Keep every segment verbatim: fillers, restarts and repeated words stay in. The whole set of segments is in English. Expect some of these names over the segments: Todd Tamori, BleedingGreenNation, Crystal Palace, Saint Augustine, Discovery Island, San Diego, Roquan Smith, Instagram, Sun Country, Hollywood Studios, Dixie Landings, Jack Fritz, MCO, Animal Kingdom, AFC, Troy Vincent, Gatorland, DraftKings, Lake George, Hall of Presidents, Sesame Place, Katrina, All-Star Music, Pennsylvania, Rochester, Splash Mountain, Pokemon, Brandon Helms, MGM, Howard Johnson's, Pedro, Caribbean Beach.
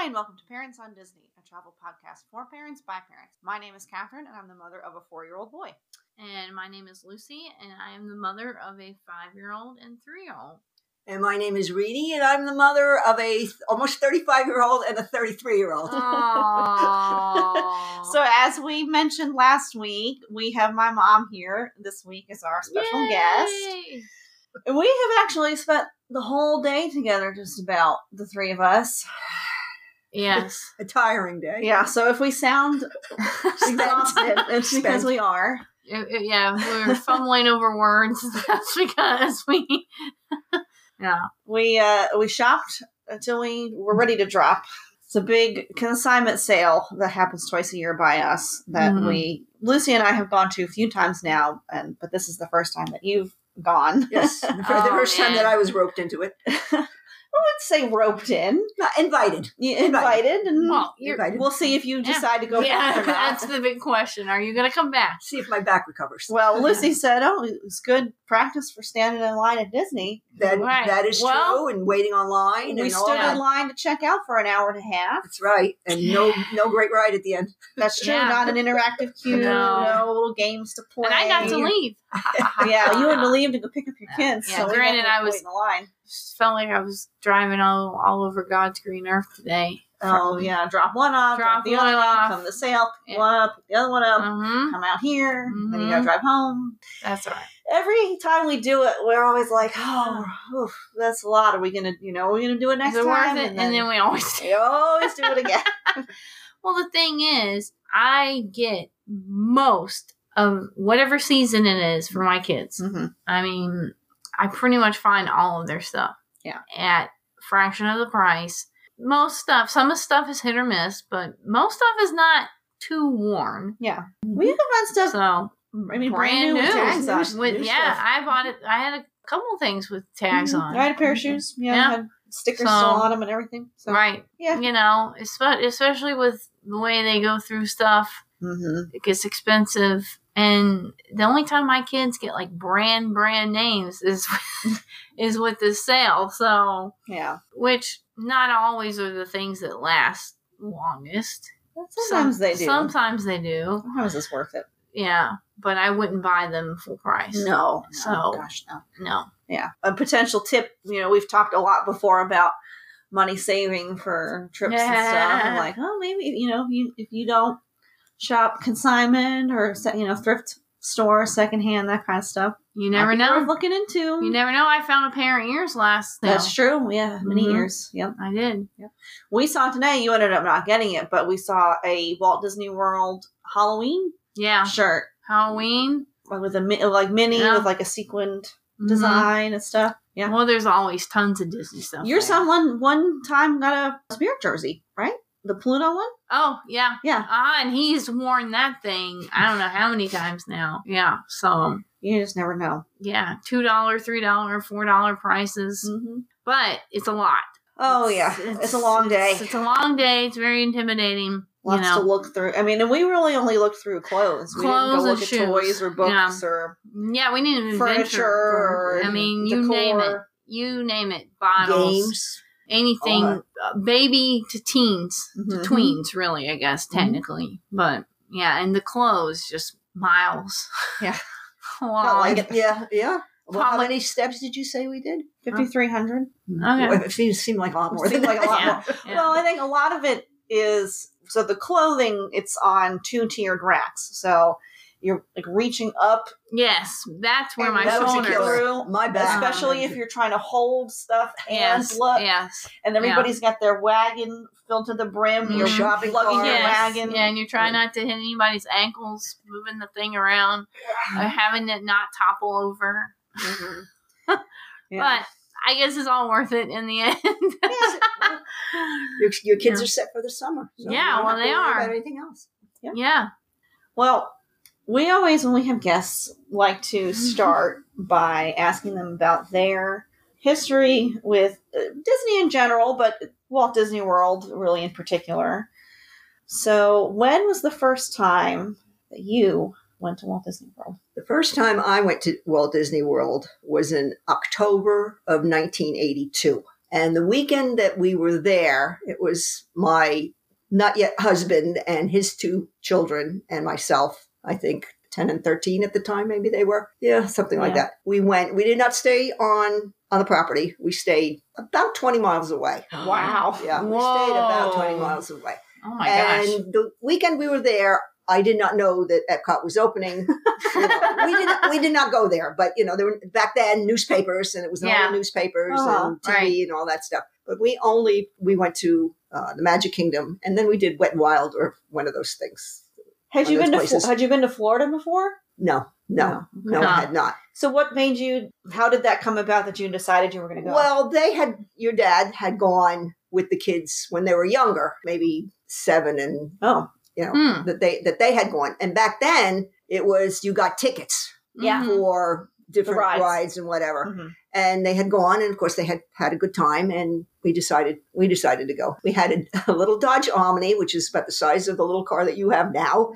Hi, and welcome to Parents on Disney, a travel podcast for parents by parents. My name is Catherine, and I'm the mother of a four-year-old boy. And my name is Lucy, and I am the mother of a five-year-old and three-year-old. And my name is Reedy, and I'm the mother of a almost thirty-five-year-old and a thirty-three-year-old. So as we mentioned last week, we have my mom here this week as our special Yay! guest. And we have actually spent the whole day together, just about, the three of us. Yes. A tiring day. Yeah, so if we sound exhausted, it's because we are. Yeah, we're fumbling over words. That's because we... Yeah, we uh, we shopped until we were ready to drop. It's a big consignment sale that happens twice a year by us that mm-hmm. we Lucy and I have gone to a few times now, and but this is the first time that you've gone. Yes, the, oh, the first man. time that I was roped into it. I wouldn't say roped in. Not invited. You invited. And well, you're, invited. We'll see if you decide yeah. to go yeah, back. That's the big question. Are you going to come back? See if my back recovers. Well, Lucy said, oh, it's good practice for standing in line at Disney. That, right. that is well, true. And waiting online. We and all stood that. in line to check out for an hour and a half. That's right. And no no great ride at the end. That's true. Yeah. Not an interactive queue. No. no little games to play. And I got to leave. yeah, you had to leave to go pick up your kids. Yeah, so granted, I was in the line. Felt like I was driving all all over God's green earth today. Oh From, yeah, drop one off, drop, drop the other off, come to the sale, pick yeah. one up, pick the other one up, mm-hmm. come out here, mm-hmm. then you gotta drive home. That's all right. Every time we do it, we're always like, oh, oof, that's a lot. Are we gonna, you know, are we gonna do it next Is it time? Worth it? And, then, and then we always, we always do it again. Well, the thing is, I get most of whatever season it is for my kids. Mm-hmm. I mean, I pretty much find all of their stuff yeah. at fraction of the price. Most stuff, some of the stuff is hit or miss, but most stuff is not too worn. Yeah. We have stuff, so, I mean, brand, brand new, new with tags on. With, new yeah, stuff. I bought it. I had a couple things with tags mm-hmm. on. I had a pair of shoes. Yeah. yeah. I had stickers so, still on them and everything. So. Right. Yeah. You know, especially with the way they go through stuff, mm-hmm. it gets expensive. And the only time my kids get like brand brand names is with, is with this sale. So yeah, which not always are the things that last longest. Well, sometimes Some, they do. Sometimes they do. Sometimes it's worth it. Yeah, but I wouldn't buy them full price. No. So oh, gosh, no. No. Yeah. A potential tip. You know, we've talked a lot before about money saving for trips yeah. and stuff. I'm like, oh, maybe you know, you if you don't. shop consignment or, you know, thrift store, secondhand, that kind of stuff. You never know. Worth looking into. You never know. I found a pair of ears last. That's now. true. Yeah, many mm-hmm. ears. Yep, I did. Yep. We saw today. You ended up not getting it, but we saw a Walt Disney World Halloween. Yeah. Shirt. Halloween with a like mini yeah. with like a sequined mm-hmm. design and stuff. Yeah. Well, there's always tons of Disney stuff. Your son one one time got a Spirit jersey, right? The Pluto one? Oh, yeah. Yeah. Ah, and he's worn that thing I don't know how many times now. Yeah, so. You just never know. Yeah, two dollars, three dollars, four dollars prices. Mm-hmm. But it's a lot. Oh, it's, yeah. It's, it's a long day. It's, it's a long day. It's very intimidating. Lots you know. to look through. I mean, and we really only looked through clothes. clothes we didn't go look at shoes. toys or books yeah. or yeah, we needed furniture. Or, I mean, you decor. name it. You name it. Bottles. Games. Anything uh, baby to teens, mm-hmm. to tweens, really, I guess, technically. Mm-hmm. But, yeah, and the clothes, just miles. Yeah. Wow. Like yeah, yeah. Well, how many steps did you say we did? fifty-three hundred Okay. Well, it seemed like a lot more. It seemed like a lot yeah. more. Yeah. Well, I think a lot of it is, so the clothing, it's on two-tiered racks. So you're, like, reaching up. Yes, that's where my shoulders are. My back. Especially if you're trying to hold stuff and yes, look. Yes. And everybody's yeah. got their wagon filled to the brim. Mm-hmm. You're shopping, lugging yes. your wagon. Yeah, and you're trying not to hit anybody's ankles, moving the thing around, yeah. having it not topple over. Mm-hmm. yeah. But I guess it's all worth it in the end. yes. Your, your kids yeah. are set for the summer. So yeah, well, they are. About anything else. Yeah. yeah. Well, we always, when we have guests, like to start by asking them about their history with Disney in general, but Walt Disney World really in particular. So when was the first time that you went to Walt Disney World? The first time I went to Walt Disney World was in October of nineteen eighty-two. And the weekend that we were there, it was my not yet husband and his two children and myself, I think ten and thirteen at the time, maybe they were. Yeah, something like yeah. that. We went, we did not stay on, on the property. We stayed about twenty miles away. Wow. Yeah, we Whoa. stayed about twenty miles away. Oh my and gosh. And the weekend we were there, I did not know that Epcot was opening. You know, we did not, we did not go there, but you know, there were back then newspapers, and it was yeah. all the newspapers uh-huh. and T V right. and all that stuff. But we only we went to uh, the Magic Kingdom, and then we did Wet n Wild or one of those things. Had you been places. to Had you been to Florida before? No, no, no, no, I had not. So, what made you? How did that come about that you decided you were going to go? Well, they had your dad had gone with the kids when they were younger, maybe seven and oh. You know, mm. that they that they had gone. And back then, it was you got tickets yeah. for different rides. rides and whatever. Mm-hmm. And they had gone. And, of course, they had had a good time. And we decided we decided to go. We had a, a little Dodge Omni, which is about the size of the little car that you have now.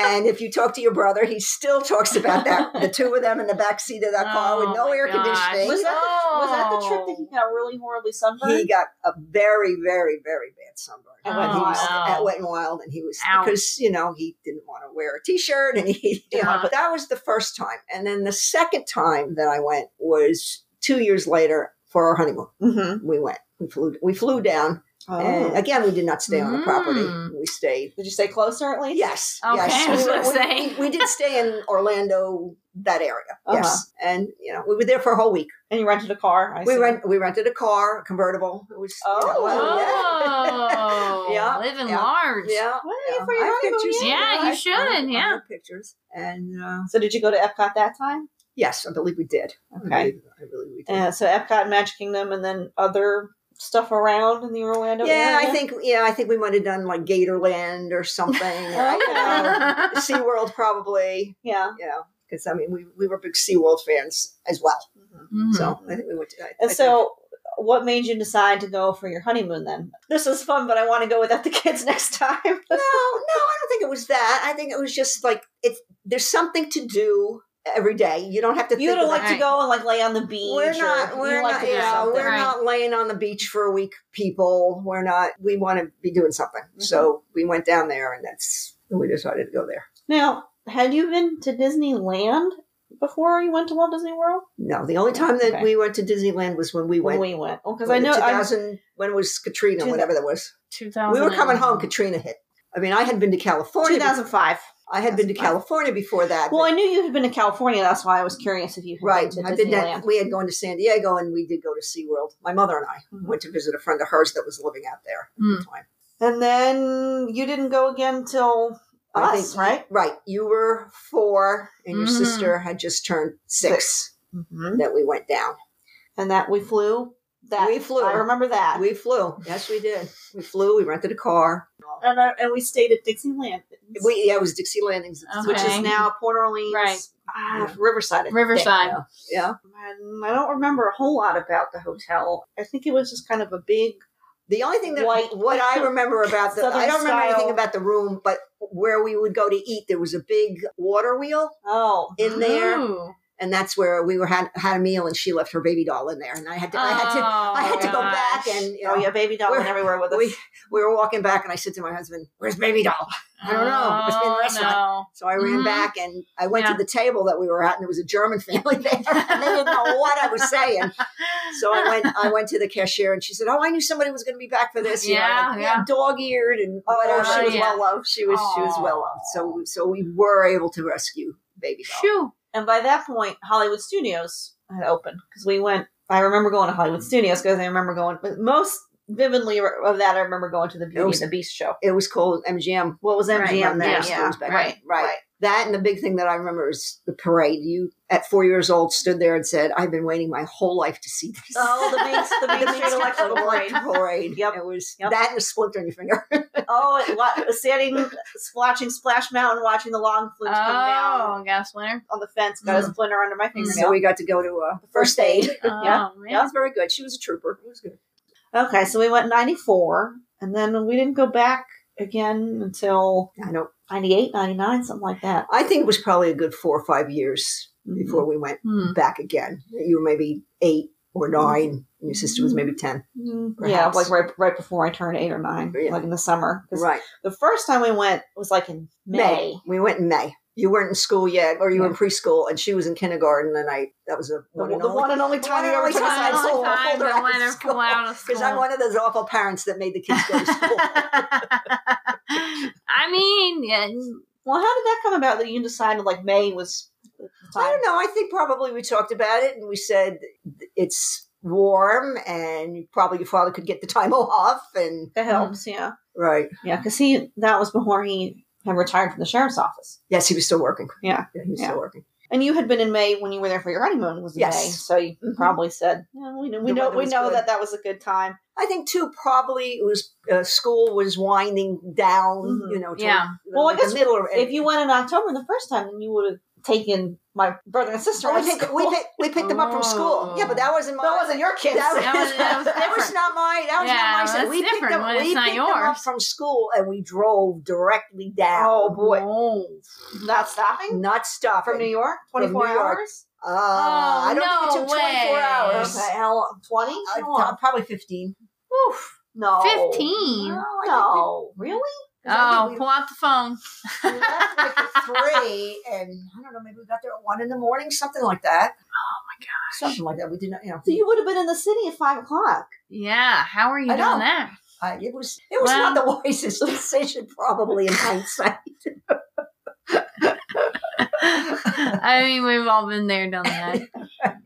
And if you talk to your brother, he still talks about that. The two of them in the back seat of that oh, car with no air gosh. conditioning. Was that, oh. the, was that the trip that he got really horribly sunburned? He got a very, very, very bad sunburn. Oh, he was wow. at Wet n Wild, and he was Ouch. because you know he didn't want to wear a T-shirt, and he. You uh-huh. know, but that was the first time, and then the second time that I went was two years later for our honeymoon. Mm-hmm. We went, we flew, we flew down, oh. and again we did not stay on the property. Mm. We stayed. Did you stay closer at least? Yes, okay. yes. We, we, we did stay in Orlando, that area. Uh-huh. Yes, and you know we were there for a whole week. And you rented a car. I we rent we rented a car, a convertible. It was oh, you know, well, yeah. yeah, living yeah. large. Yeah, well, yeah. You I have pictures. Yeah, you, you should. I, yeah, I have pictures. And uh, so, did you go to Epcot that time? Yes, I believe we did. Okay, I believe, I believe we did. Uh, so, Epcot, and Magic Kingdom, and then other stuff around in the Orlando yeah, area? Yeah, I think yeah, I think we might have done like Gatorland or something. I know. SeaWorld probably. Yeah, yeah. You know. Because, I mean, we, we were big SeaWorld fans as well. Mm-hmm. So I think we went to that. And I so think. what made you decide to go for your honeymoon then? This is fun, but I want to go without the kids next time. no, no, I don't think it was that. I think it was just like it's, there's something to do every day. You don't have to you think don't like right. to go and like lay on the beach. We're not, or we're, not, like yeah, we're right. not laying on the beach for a week, people. We're not, we want to be doing something. Mm-hmm. So we went down there and that's when we decided to go there. Now, had you been to Disneyland before you went to Walt Disney World? No, the only time that okay. we went to Disneyland was when we went. When we went. Oh, because I know two thousand, when it was Katrina, two, whatever that was. two thousand. We were coming home, Katrina hit. I mean, I had been to California. two thousand five. Before. I had been to California before that. Well, I knew you had been to California. That's why I was curious if you had right. been to I've Disneyland. Been to, we had gone to San Diego and we did go to SeaWorld. My mother and I mm-hmm. went to visit a friend of hers that was living out there at mm. the time. And then you didn't go again till... I Us, think, right? Right. You were four and your mm-hmm. sister had just turned six, six. Mm-hmm. that we went down. And that we flew? That We flew. I remember that. We flew. Yes, we did. We flew. We rented a car. And, uh, and we stayed at Dixie Landings. We, yeah, it was Dixie Landings, okay. which is now Port Orleans. Right. Ah, yeah. Riverside. I Riverside. Think. Yeah. And I don't remember a whole lot about the hotel. I think it was just kind of a big... The only thing that White, what I remember about the I don't remember style. anything about the room, but where we would go to eat, there was a big water wheel oh. in there, Ooh. and that's where we were had, had a meal, and she left her baby doll in there, and I had to oh, I had to I had gosh. to go back and you know, oh yeah, baby doll went everywhere with us. We, we were walking back, and I said to my husband, "Where's baby doll? I don't know. It must be in the restaurant." No. So I ran mm-hmm. back, and I went yeah. to the table that we were at, and there was a German family there, and they didn't know what I was saying. So I went I went to the cashier, and she said, "Oh, I knew somebody was going to be back for this." You yeah, know, like, yeah. dog-eared and whatever. Oh, she was yeah. well-loved. She was Aww. she was well-loved. So, so we were able to rescue baby doll. Shoo. And by that point, Hollywood Studios had opened because we went, I remember going to Hollywood Studios because I remember going, but most vividly of that, I remember going to the Beauty was, and the Beast show. It was called M G M. What was M G M right, then? Yeah, yeah. Back right, right, right. That and the big thing that I remember is the parade. You, at four years old, stood there and said, "I've been waiting my whole life to see this." Oh, the Beast, the Beast, the Beast electrical parade. parade. Yep. It was yep. that and a splinter on your finger. oh, it, standing, watching Splash Mountain, watching the long flutes oh, come down. Oh, got a splinter? On the fence, got mm-hmm. a splinter under my fingernail. So we got to go to uh, first aid. Oh, yeah, man. That was very good. She was a trooper. It was good. Okay, so we went ninety-four, and then we didn't go back again until I don't ninety-eight, ninety-nine, something like that. I think it was probably a good four or five years mm-hmm. before we went mm-hmm. back again. You were maybe eight, or nine, and your sister was maybe ten. Perhaps. Yeah, like right right before I turned eight or nine, yeah. like in the summer. Right. The first time we went was like in May. May. We went in May. You weren't in school yet, or you yeah. were in preschool, and she was in kindergarten, and I, that was a one the, and the only, one and only time I ever took high school. I went out of school. Because I'm one of those awful parents that made the kids go to school. I mean, yeah. Well, how did that come about that you decided like May was the time? I don't know. I think probably we talked about it, and we said it's warm, and probably your father could get the time off. And that helps, yeah. Right. Yeah, because he, that was before he... had retired from the sheriff's office. Yes, he was still working. Yeah. yeah he was yeah. still working. And you had been in May when you were there for your honeymoon was in yes. May. So you mm-hmm. probably said, yeah, we know, we know, we know that that was a good time. I think, too, probably it was uh, school was winding down, mm-hmm. you know. Yeah. The, well, like I guess the middle of, if you went in October the first time, then you would have taken my brother and sister. Oh, we, picked, we, picked, we picked them up from school. Yeah, but that wasn't my. That wasn't your kids. That was, that was, that was, that was not my. That was yeah, not my. Son. We picked them. We picked them yours. up from school, and we drove directly down. Oh boy! Oh. Not stopping. Not stopping from New York. Twenty-four New York. hours. Uh, oh, I don't no think it took twenty-four way. hours. Okay, how twenty? Uh, probably fifteen. Oof. No. Fifteen. No. no. We, really? Oh, we, pull out the phone. We left like at three, and I don't know, maybe we got there at one in the morning, something like that. Oh my gosh, something like that. We did not, you know. So you would have been in the city at five o'clock. Yeah, how are you I doing know. that? Uh, it was it was well, not the wisest decision, probably in hindsight. I mean, we've all been there, done that.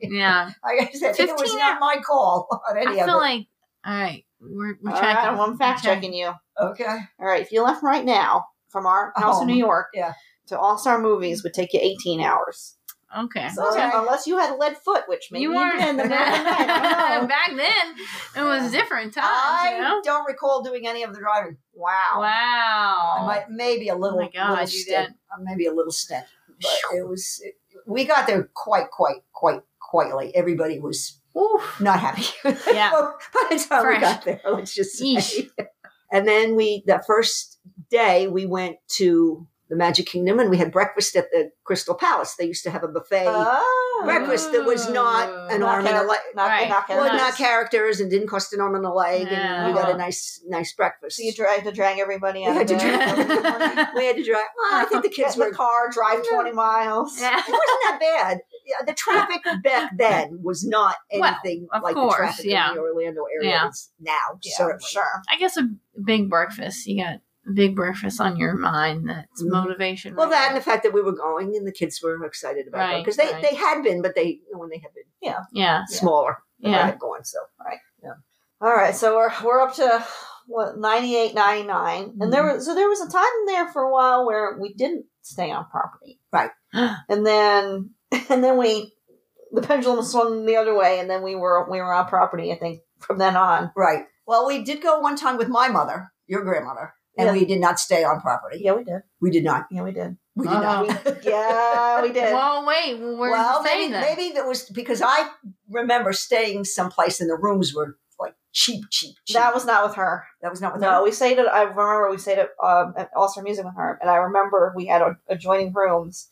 Yeah, like I said, it was not my call on any I of feel it. Like, all right. We're, we're checking. Right, I'm fact checking okay. you. Okay. All right. If you left right now from our house oh, in New York yeah. to All-Star Movies would take you eighteen hours. Okay. So okay. Unless you had a lead foot, which maybe you, you did in the back then. Back then, it was different times. I you know? don't recall doing any of the driving. Wow. Wow. I might, maybe a little. Oh my God, little stint, maybe a little stint. But it was. It, we got there quite, quite, quite, quite late. Everybody was. Ooh, not happy. Yeah. Well, by the time Fresh. we got there, let's just say. Yeesh. And then we, that first day, we went to the Magic Kingdom and we had breakfast at the Crystal Palace. They used to have a buffet oh. breakfast that was not an not arm char- and a leg. Not, right. not, well, nice. not characters and didn't cost an arm and a leg. No. And we got a nice, nice breakfast. So you had to drag everybody out. We had to drag. we had to drag. Well, I think the kids were in the car, drive twenty miles. Yeah. It wasn't that bad. Yeah, the traffic back then was not anything well, like course, the traffic yeah. in the Orlando area yeah. is now. Yeah, certainly. Sure. I guess a big breakfast. You got a big breakfast on your mind. That's mm-hmm. motivation. Well, right that now. and the fact that we were going and the kids were excited about right, it. Because they, right. they had been, but they when they had been yeah, yeah. smaller. Yeah. I had gone, so. Right. Yeah. All right. So we're, we're up to... What ninety-eight, ninety-nine, and mm-hmm. there was so there was a time there for a while where we didn't stay on property, right? And then and then we the pendulum swung the other way, and then we were we were on property. I think from then on, right? Well, we did go one time with my mother, your grandmother, and yeah. we did not stay on property. Yeah, we did. We did not. Yeah, we did. We did uh-huh. not. We, yeah, we did. Well, wait. Well, where well, did you maybe stay, maybe that was because I remember staying someplace and the rooms were. Cheap, cheap, cheap. That was not with her. That was not with no, her. No, we stayed at, I remember we stayed at, um, at All-Star Music with her. And I remember we had a, adjoining rooms.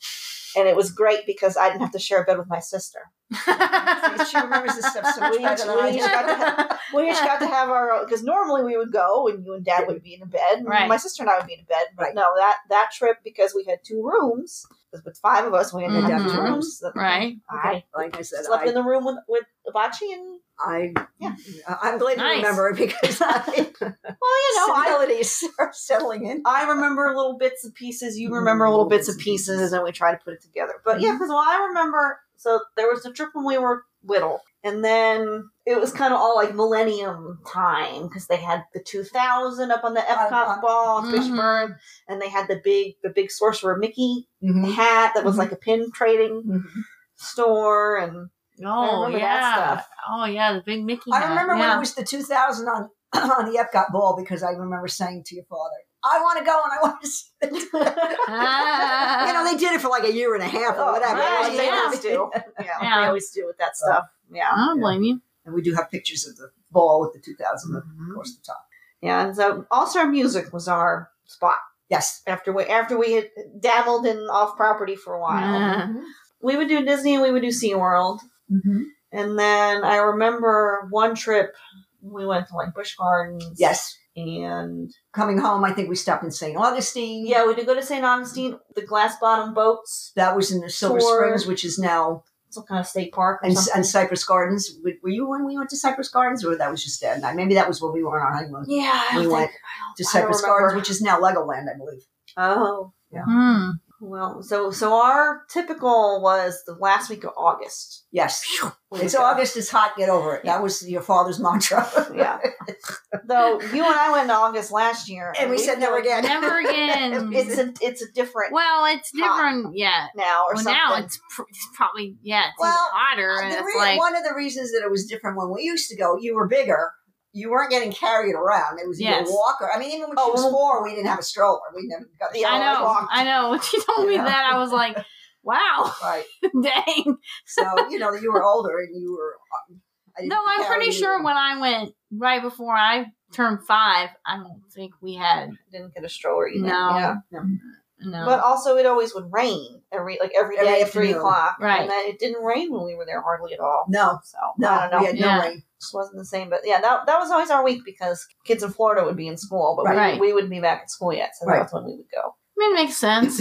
And it was great because I didn't have to share a bed with my sister. She remembers this stuff so much we better each, than we I each got to have, We each got to have our own. Because normally we would go and you and Dad would be in a bed. Right. My sister and I would be in a bed. But right. no, that, that trip, because we had two rooms. With five of us, we ended mm-hmm. up in rooms. Right. I, like I said, slept I, in the room with, with Hibachi and... I, yeah. I'm glad nice. you remember it because I... well, you know, senilities are settling in. I remember little bits and pieces. You remember little bits and pieces and we try to put it together. But mm-hmm. yeah, because well, I remember... So there was the trip when we were little. And then it was kind of all like millennium time because they had the two thousand up on the Epcot uh, ball, mm-hmm. Fishburne, and they had the big the big Sorcerer Mickey mm-hmm. hat that was mm-hmm. like a pin trading mm-hmm. store. And oh, yeah. That stuff. Oh, yeah, the big Mickey I hat. I remember yeah. when it was the two thousand on, on the Epcot ball because I remember saying to your father, I want to go and I want to see it. ah. You know, they did it for like a year and a half or whatever. Oh, right. They yeah. always do. Yeah, yeah. They always do with that stuff. Uh, yeah. I don't blame yeah. you. And we do have pictures of the ball with the two thousand, mm-hmm. of course, the top. Yeah, and so All-Star Music was our spot. Yes. After we after we had dabbled in off-property for a while. Mm-hmm. We would do Disney and we would do SeaWorld. Mm-hmm. And then I remember one trip we went to like Busch Gardens. Yes. And coming home, I think we stopped in Saint Augustine. Yeah, we did go to Saint Augustine. The glass bottom boats. That was in the Silver tour. Springs, which is now some kind of state park. Or and, something. And Cypress Gardens. Were you when we went to Cypress Gardens, or that was just that night? Maybe that was when we were on our honeymoon. Yeah, I we think, went to Cypress Gardens, which is now Legoland, I believe. Oh, yeah. Mm. Well, so so our typical was the last week of August. Yes. It's go. August, it's hot, get over it. Yeah. That was your father's mantra. Yeah. Though you and I went to August last year. And, and we, we said never again. Never again. it's a it's a different. Well, it's different, yeah. Now or well, something. Now it's, pr- it's probably, yeah, it's well, hotter. And it's re- like... One of the reasons that it was different when we used to go, you were bigger. You weren't getting carried around. It was yes. either a walker. I mean, even when she was four, we didn't have a stroller. We never got the I know. Walk. I know. When she told me yeah. that, I was like, wow. Right. Dang. So, you know, you were older and you were... I didn't no, I'm pretty sure either. When I went, right before I turned five, I don't think we had... Didn't get a stroller either. No. Yeah. No. No. But also, it always would rain every like every day every at three o'clock, right? And then it didn't rain when we were there hardly at all. No, so no, I don't know. We had no yeah. rain. It just wasn't the same. But yeah, that that was always our week because kids in Florida would be in school, but right. we, we wouldn't be back at school yet, so right. that's when we would go. I mean, it makes sense.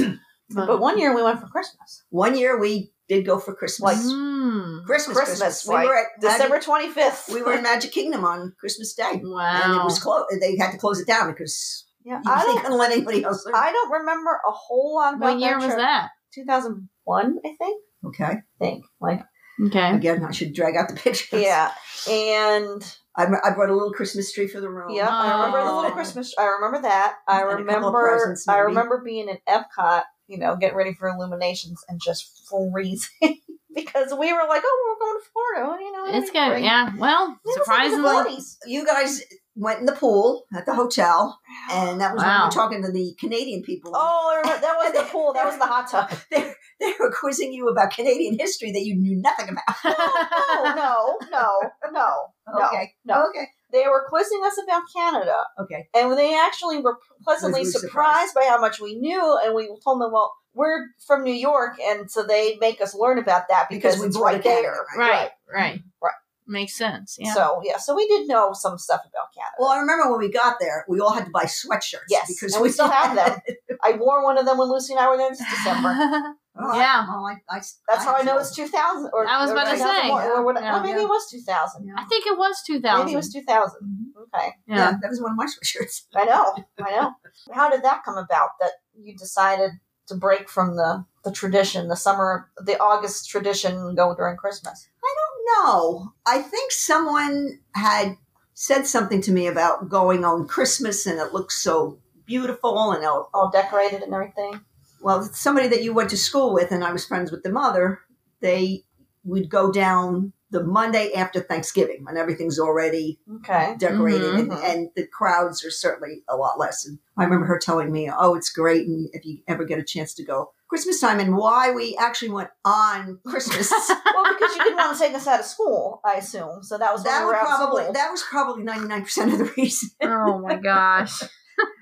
but, but one year we went for Christmas. One year we did go for Christmas. Like, mm. Christmas, Christmas. Christmas. Like, we were at December twenty fifth. We were in Magic Kingdom on Christmas Day. Wow, and it was closed. They had to close it down because. Yeah, I don't let anybody else. Learn. I don't remember a whole lot about that. What year was that? two thousand one, I think. Okay. I think. Like, okay. Again, I should drag out the pictures. Yeah. And I, I brought a little Christmas tree for the room. Yeah, oh. I remember the little Christmas. I remember that. I and remember. Presents, I remember being in Epcot. You know, getting ready for Illuminations and just freezing. Because we were like, oh, we're going to Florida. You know, it's good. Yeah. Well, it surprisingly, like you guys went in the pool at the hotel, and that was wow. when we were talking to the Canadian people. Oh, I remember, that was the pool. That was the hot tub. They, they were quizzing you about Canadian history that you knew nothing about. no, no, no, no, no. Okay. No. Okay. They were quizzing us about Canada. Okay. And they actually were pleasantly surprised, surprised by how much we knew, and we told them, well, we're from New York, and so they make us learn about that because, because it's we right there. Canada, right? Right, right, right. Makes sense. Yeah. So, yeah, so we did know some stuff about Canada. Well, I remember when we got there, we all had to buy sweatshirts. Yes, because and we, we still have them. I wore one of them when Lucy and I were there this December. oh, yeah. I, well, I, I, That's I how I know it was two thousand. Or, I was about to say. Yeah. Or, yeah. or maybe yeah. it was two thousand. Yeah. I think it was two thousand. Maybe it was two thousand. Mm-hmm. Okay. Yeah. yeah, that was one of my sweatshirts. I know. I know. How did that come about that you decided to break from the, the tradition, the summer, the August tradition going during Christmas? I don't know. I think someone had said something to me about going on Christmas and it looks so beautiful and all, all decorated and everything. Well, somebody that you went to school with and I was friends with the mother, they would go down the Monday after Thanksgiving when everything's already okay. decorated mm-hmm. and, and the crowds are certainly a lot less. And I remember her telling me, oh, it's great. And if you ever get a chance to go Christmas time and why we actually went on Christmas. Well, because you didn't want to take us out of school, I assume. So that was, that we probably, that was probably ninety-nine percent of the reason. Oh my gosh.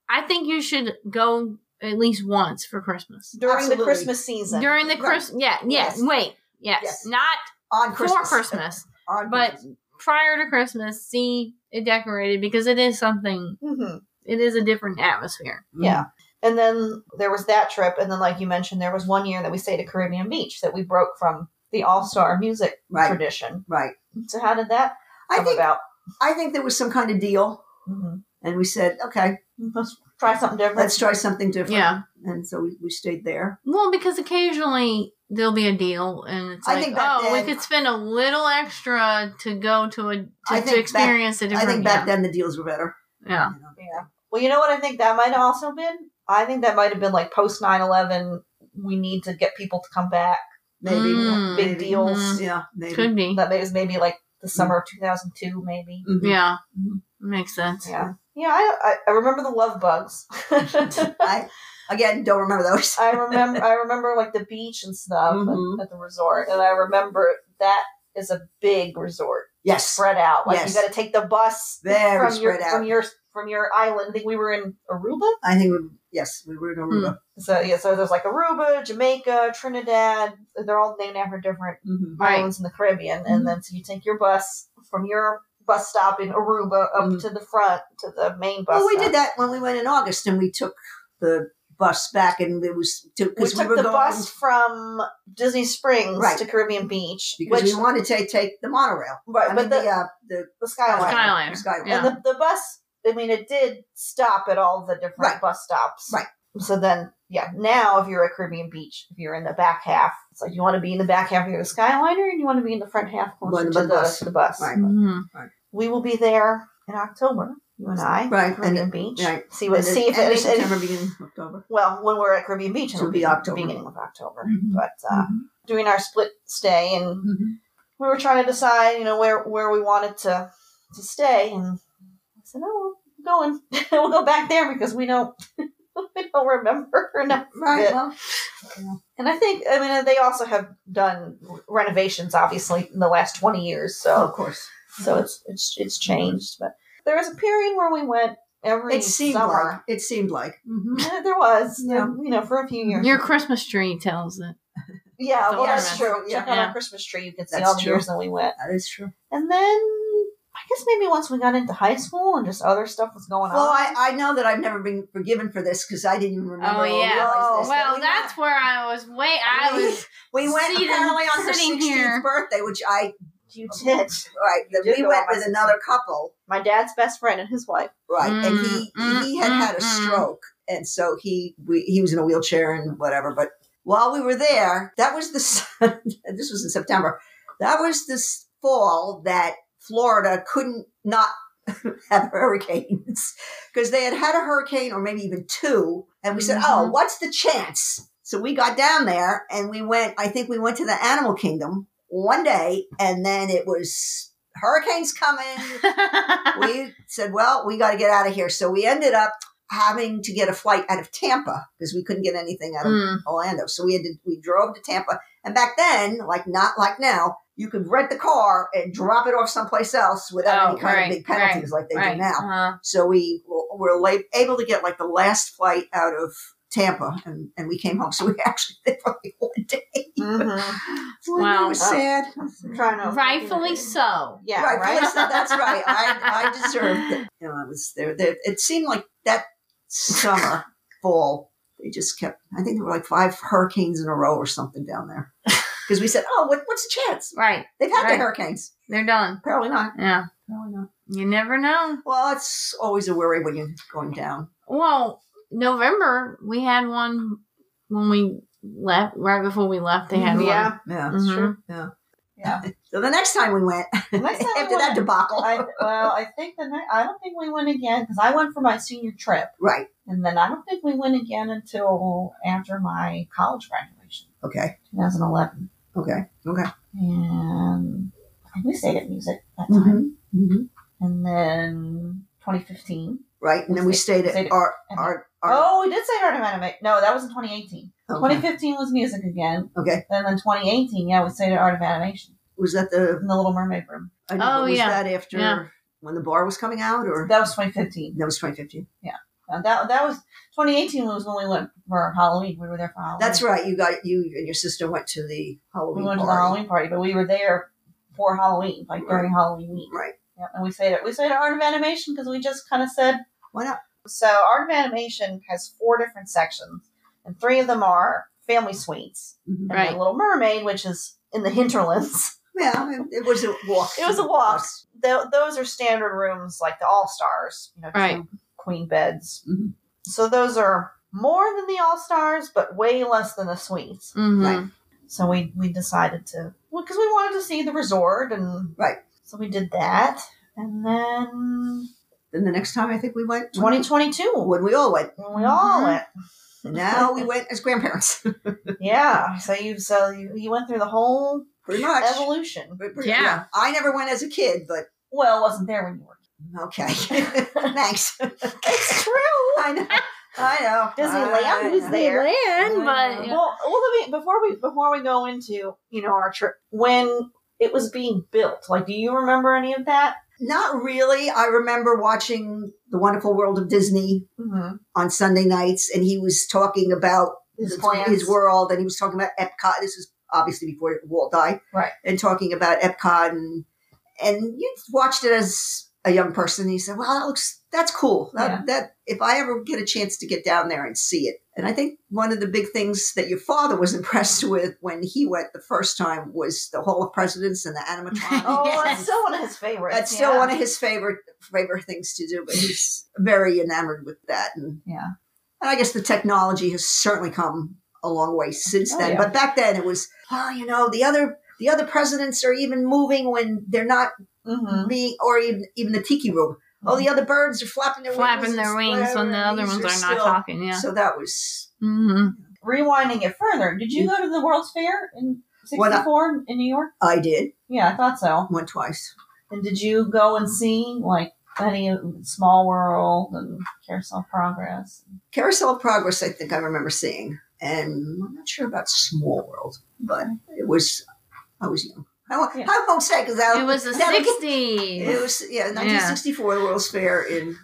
I think you should go at least once for Christmas. During Absolutely. the Christmas season. During the Christmas. Right. Yeah. Yeah. Yes. Wait. Yes. yes. Not. On Christmas. For Christmas. On but Christmas. Prior to Christmas, see it decorated because it is something, mm-hmm. it is a different atmosphere. Yeah. And then there was that trip. And then, like you mentioned, there was one year that we stayed at Caribbean Beach that we broke from the All-Star Music right. tradition. Right. So how did that come I think, about? I think there was some kind of deal. Mm-hmm. And we said, okay, let's try something different. Let's try something different. Yeah. And so we, we stayed there. Well, because occasionally... There'll be a deal, and it's I like, oh, then, we could spend a little extra to go to a to, to experience back, a different. I think back yeah. then the deals were better. Yeah. You know? Yeah. Well, you know what I think that might have also been? I think that might have been like post nine eleven, we need to get people to come back. Maybe. Mm, big maybe. deals. Mm-hmm. Yeah. Maybe. Could be. That was maybe like the summer mm-hmm. of two thousand two, maybe. Mm-hmm. Yeah. Mm-hmm. Makes sense. Yeah. Yeah, I, I remember the love bugs. I Again, don't remember those. I remember, I remember like the beach and stuff mm-hmm. at, at the resort, and I remember that is a big resort. Yes, spread out. Like yes. you got to take the bus there from your, spread out. from your from your island. I think we were in Aruba? I think, we, yes, we were in Aruba. Mm-hmm. So, yeah, so there's like Aruba, Jamaica, Trinidad. They're all named after different mm-hmm. islands right. in the Caribbean. Mm-hmm. And then so you take your bus from your bus stop in Aruba up mm-hmm. to the front, to the main bus Well, we stop. did that when we went in August, and we took the bus back, and it was to, we took we were the going, bus from Disney Springs right. to Caribbean Beach because which, we wanted to take, take the monorail, right? I but mean, the, the, uh, the the Skyliner, Skyliner, Skyliner. Yeah. and the, the bus. I mean, it did stop at all the different right. bus stops, right? So then, yeah, now if you're at Caribbean Beach, if you're in the back half, it's like you want to be in the back half of your Skyliner, and you want to be in the front half closer to the, the bus. The bus. Right. Mm-hmm. right. We will be there in October. You and I, right? Caribbean and Beach, right? See what? And see if it's September, beginning of October. Well, when we're at Caribbean Beach, it'll be October, beginning of October. Mm-hmm. But uh, mm-hmm. doing our split stay, and mm-hmm. we were trying to decide, you know, where where we wanted to to stay, and I said, "No, we're going. We'll go back there because we don't we don't remember enough." Right. Well, yeah. And I think, I mean, they also have done renovations, obviously, in the last twenty years. So of course, so mm-hmm. it's it's it's changed, but. There was a period where we went every it seemed summer. Like, it seemed like. Mm-hmm. There was, yeah. you know, for a few years. Your Christmas tree tells it. Yeah, well, that's true. Yeah. Check out yeah. our Christmas tree. You can see that's all the true. years that we went. That is true. And then, I guess maybe once we got into high school and just other stuff was going well, on. Well, I, I know that I've never been forgiven for this because I didn't even remember. Oh, yeah. All this well, we that's went. where I was way, I we, was We went seated, apparently on her sixteenth here. birthday, which I... You did. Right. You did we went with sister. another couple. My dad's best friend and his wife. Right. Mm, and he mm, he had mm, had a stroke. And so he we, he was in a wheelchair and whatever. But while we were there, that was the, this was in September. That was this fall that Florida couldn't not have hurricanes because they had had a hurricane or maybe even two. And we said, mm-hmm. oh, what's the chance? So we got down there and we went, I think we went to the Animal Kingdom one day, and then it was hurricanes coming. We said, well, we got to get out of here. So we ended up having to get a flight out of Tampa because we couldn't get anything out of mm. Orlando. So we had to, we drove to Tampa. And back then, like not like now, you could rent the car and drop it off someplace else without oh, any kind right, of big penalties right, like they right, do now. Uh-huh. So we were able to get like the last flight out of Tampa, and, and we came home. So we actually did probably one day. Mm-hmm. Wow. It was sad. I'm trying to Rightfully so. Yeah. Right. right? So that's right. I, I deserved it. You know, I was there, there. It seemed like that summer, fall, they just kept, I think there were like five hurricanes in a row or something down there. Because we said, oh, what, what's the chance? Right. They've had right. the hurricanes. They're done. Apparently not. Yeah. Apparently not. You never know. Well, it's always a worry when you're going down. Well, November, we had one when we left, right before we left, they had yeah. one. Yeah, that's mm-hmm. true. Yeah. yeah. So the next time we went, after we went, that debacle. I, well, I think the night, I don't think we went again, because I went for my senior trip. Right. And then I don't think we went again until after my college graduation. Okay. twenty eleven. Okay. Okay. And we stayed at music that mm-hmm. time. Mm-hmm. And then twenty fifteen. Right. And we then we stayed, stayed at, at Art. Art Art. Oh, we did say Art of Animation. No, that was in twenty eighteen. Okay. twenty fifteen was music again. Okay. And then twenty eighteen, yeah, we stayed at Art of Animation. Was that the... In the Little Mermaid room. I know, oh, was yeah. Was that after yeah. when the bar was coming out? Or That was twenty fifteen. That was twenty fifteen. Yeah. Uh, that that was... twenty eighteen was when we went for Halloween. We were there for Halloween. That's right. You got you and your sister went to the Halloween party. We went party. to the Halloween party, but we were there for Halloween, like right. during Halloween week. Right. Yep. And we stayed at, we stayed at Art of Animation because we just kind of said, why not? So Art of Animation has four different sections, and three of them are family suites. Mm-hmm. Right. And the Little Mermaid, which is in the hinterlands. Yeah, it was a walk. It was a walk. The, those are standard rooms, like the All Stars, you know, two right. queen beds. Mm-hmm. So those are more than the All Stars, but way less than the suites. Mm-hmm. Right. So we we decided to, well, because we wanted to see the resort, and right. So we did that, and then. Then the next time I think we went... twenty twenty-two. When we all went. When we all went. And now we went as grandparents. yeah. So you so you, you went through the whole pretty much. evolution. Pretty, pretty, yeah. yeah. I never went as a kid, but... Well, I wasn't there when you were. Okay. Thanks. It's true. I know. I know. Disneyland was there. Disneyland, but... Well, well be, before, we, before we go into, you know, our trip, when it was being built, like, do you remember any of that? Not really. I remember watching The Wonderful World of Disney mm-hmm. on Sunday nights, and he was talking about his, plans. his world, and he was talking about Epcot. This is obviously before Walt died. Right. And talking about Epcot, and and you watched it as a young person, and you said, well, that looks, that's cool. That, yeah. that if I ever get a chance to get down there and see it. And I think one of the big things that your father was impressed with when he went the first time was the Hall of Presidents and the animatronics. Oh, yes. That's still one of his favorites. That's still yeah. one of his favorite favorite things to do, but he's very enamored with that. And, yeah. and I guess the technology has certainly come a long way since oh, then. Yeah. But back then it was, oh, you know, the other the other presidents are even moving when they're not mm-hmm. being, or even, even the tiki room. Oh, the other birds are flapping their flapping wings. Flapping their wings when the other ones are, are not talking, yeah. So that was... Mm-hmm. Rewinding it further, did you go to the World's Fair in sixty-four I, in New York? I did. Yeah, I thought so. Went twice. And did you go and see, like, any Small World and Carousel Progress? Carousel Progress, I think I remember seeing. And I'm not sure about Small World, but it was... I was young. I won't, yeah. I won't say because that it was the sixties. It was yeah, nineteen sixty-four, yeah. the World's Fair in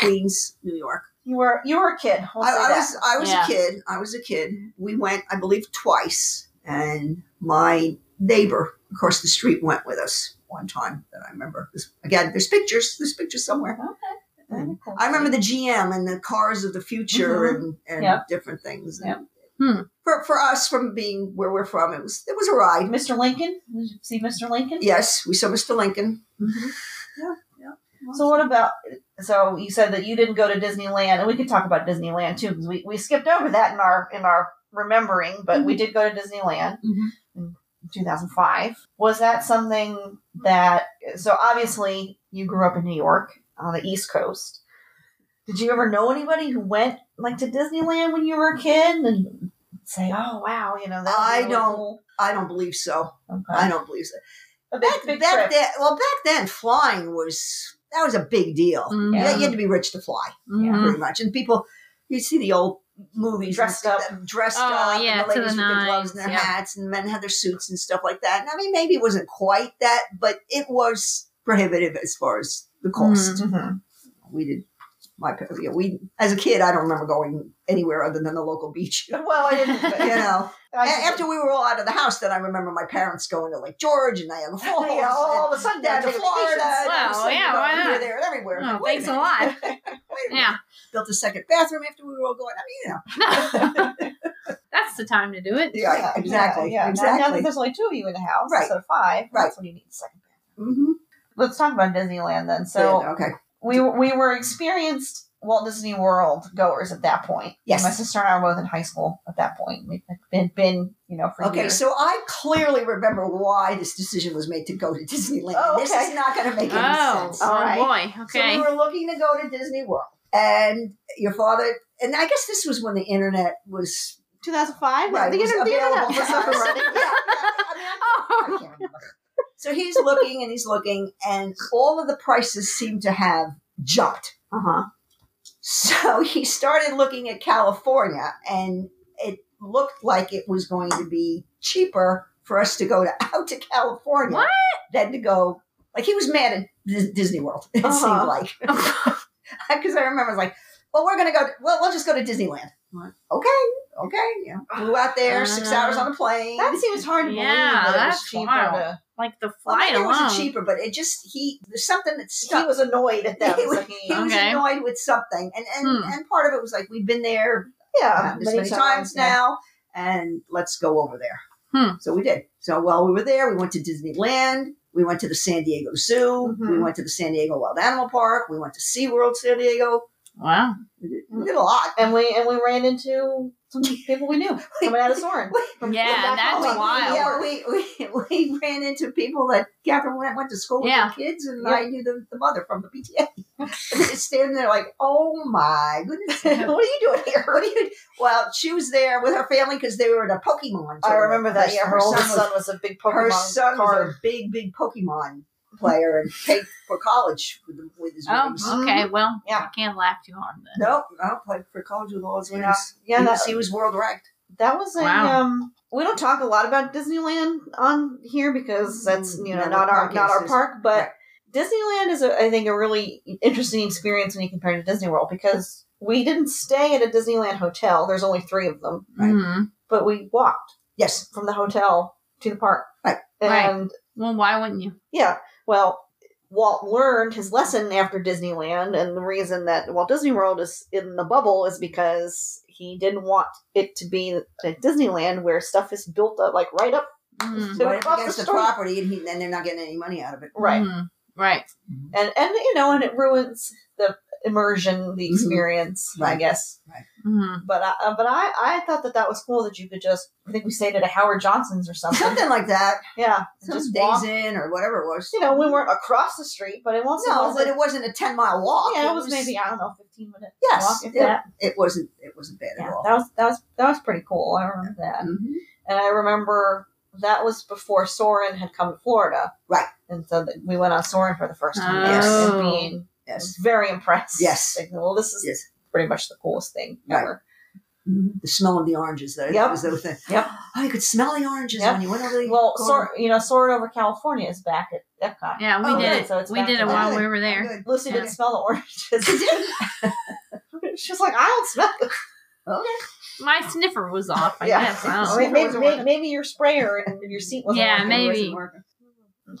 Queens, New York. You were you were a kid. We'll I, I was I was yeah. a kid. I was a kid. We went, I believe, twice, and my neighbor across the street went with us one time. That I remember. Again, there's pictures. There's pictures somewhere. Okay. And I remember the G M and the cars of the future mm-hmm. and, and yep. different things. Yep. Hmm. For for us, from being where we're from, it was it was a ride. Mister Lincoln, did you see Mister Lincoln? Yes, we saw Mister Lincoln. Mm-hmm. Yeah, yeah. Well, so what about? So you said that you didn't go to Disneyland, and we could talk about Disneyland too because we, we skipped over that in our in our remembering, but mm-hmm. we did go to Disneyland mm-hmm. in two thousand five. Was that something that? So obviously, you grew up in New York on the East Coast. Did you ever know anybody who went like to Disneyland when you were a kid and say, "Oh wow, you know"? That I really don't. Cool. I don't believe so. Okay. I don't believe so. A big, back, big back trip. Then, well, back then, flying was that was a big deal. Mm-hmm. Yeah. You had to be rich to fly, yeah. pretty much. And people, you see the old movies dressed up, dressed oh, up, yeah, and the ladies the with nines. Their gloves and their yeah. hats, and men had their suits and stuff like that. And I mean, maybe it wasn't quite that, but it was prohibitive as far as the cost. Mm-hmm. We did. My you know, we as a kid, I don't remember going anywhere other than the local beach. Well, I didn't, but, you know. After we were all out of the house, then I remember my parents going to Lake George and Niagara Falls. Yeah, all of a sudden down to Florida. Well, yeah, why not? Here, there, and everywhere. Oh, like, thanks a, a lot. Wait a yeah. minute. Built a second bathroom after we were all going. I mean, you know. That's the time to do it. Yeah, yeah exactly. Yeah, yeah. exactly. Now that there's only two of you in the house right. instead of five, right. that's when you need a second bathroom. Mm-hmm. Let's talk about Disneyland then. So, yeah, okay. We we were experienced Walt Disney World goers at that point. Yes. My sister and I were both in high school at that point. We've been, been you know, for okay, years. Okay, so I clearly remember why this decision was made to go to Disneyland. Oh, okay. This is not going to make any oh, sense. Oh, right? boy. Okay. So we were looking to go to Disney World. And your father, and I guess this was when the internet was... two thousand five? Right. The, was inter- the internet was up and running. Yeah, yeah. I mean, I can't, I can't remember. So he's looking and he's looking, and all of the prices seem to have jumped. Uh-huh. So he started looking at California, and it looked like it was going to be cheaper for us to go to, out to California what? than to go. Like, he was mad at D- Disney World, it uh-huh. seemed like. Because I remember, I was like, well, we're going to go, to, well, we'll just go to Disneyland. What? Okay, okay. Yeah. Flew out there, uh, six hours on a plane. That seems hard to yeah, believe that it was cheaper. To, like the flight well, alone. It wasn't cheaper, but it just, he, there's something that stuck. He was annoyed at that. He was, okay. he was annoyed with something. And and, hmm. and part of it was like, we've been there yeah, um, this many, many times, times now, yeah. and let's go over there. Hmm. So we did. So while we were there, we went to Disneyland. We went to the San Diego Zoo. Mm-hmm. We went to the San Diego Wild Animal Park. We went to SeaWorld San Diego. Wow. We did, we did a lot. And we and we ran into some people we knew coming out of Soarin'. Yeah, that's home. wild. Yeah, we, we we ran into people that Catherine went, went to school with yeah. the kids, and yeah. I knew the, the mother from the P T A. Standing there like, oh my goodness, what are you doing here? What are you doing? Well, she was there with her family because they were in a Pokemon tour. I remember that. Her, yeah, her, her older son, son was a big Pokemon Her son card. was a big, big Pokemon player and paid for college with, the, with his oh, wings. Oh, okay. Well, yeah. I can't laugh too hard then. Nope. I played for college with all his wings. Yeah, yeah he, that, was, he was world ranked. That was a, wow. um, we don't talk a lot about Disneyland on here because that's, you know, no, not our, not our park, but right. Disneyland is, a, I think, a really interesting experience when you compare it to Disney World, because we didn't stay at a Disneyland hotel. There's only three of them. Right? Mm-hmm. But we walked. Yes. From the hotel to the park. Right. And right. Well, why wouldn't you? Yeah. Well, Walt learned his lesson after Disneyland, and the reason that Walt Disney World is in the bubble is because he didn't want it to be at Disneyland where stuff is built up, like right up mm-hmm. right up against the, the property, and he, then they're not getting any money out of it. Right. Mm-hmm. Right. Mm-hmm. And, and, you know, and it ruins the immersion, the experience, mm-hmm. I right. guess. Right. Mm-hmm. But, I, but I, I thought that that was cool that you could just, I think we stayed at a Howard Johnson's or something. Something like that. Yeah. Some just days walk. in or whatever it was. You know, we weren't across the street, but it wasn't. No, but it wasn't a ten mile walk. Yeah, it, it was, was maybe, I don't know, fifteen minute yes, walk. Yes. It, that. it wasn't, it wasn't bad yeah, at all. That was, that was, that was pretty cool. I remember that. Mm-hmm. And I remember that was before Soarin' had come to Florida. Right. And so the, we went on Soarin' for the first time. Oh. Yes. And being yes. very impressed. Yes. Thinking, well, this is yes. pretty much the coolest thing right. ever. Mm-hmm. The smell of the oranges, though. Yep. That was the thing. Yep. Oh, you could smell the oranges yep. when you went over the... Well, Soar, you know, Soarin' Over California is back at Epcot. Yeah, we oh, did. Good. So it's we did it while we were there. Good. Lucy yeah. didn't smell the oranges. She was like, I don't smell them. Okay. My sniffer was off, I yeah. guess. I don't know. Maybe, maybe your sprayer and your seat wasn't yeah, working. Yeah, maybe. Wasn't working.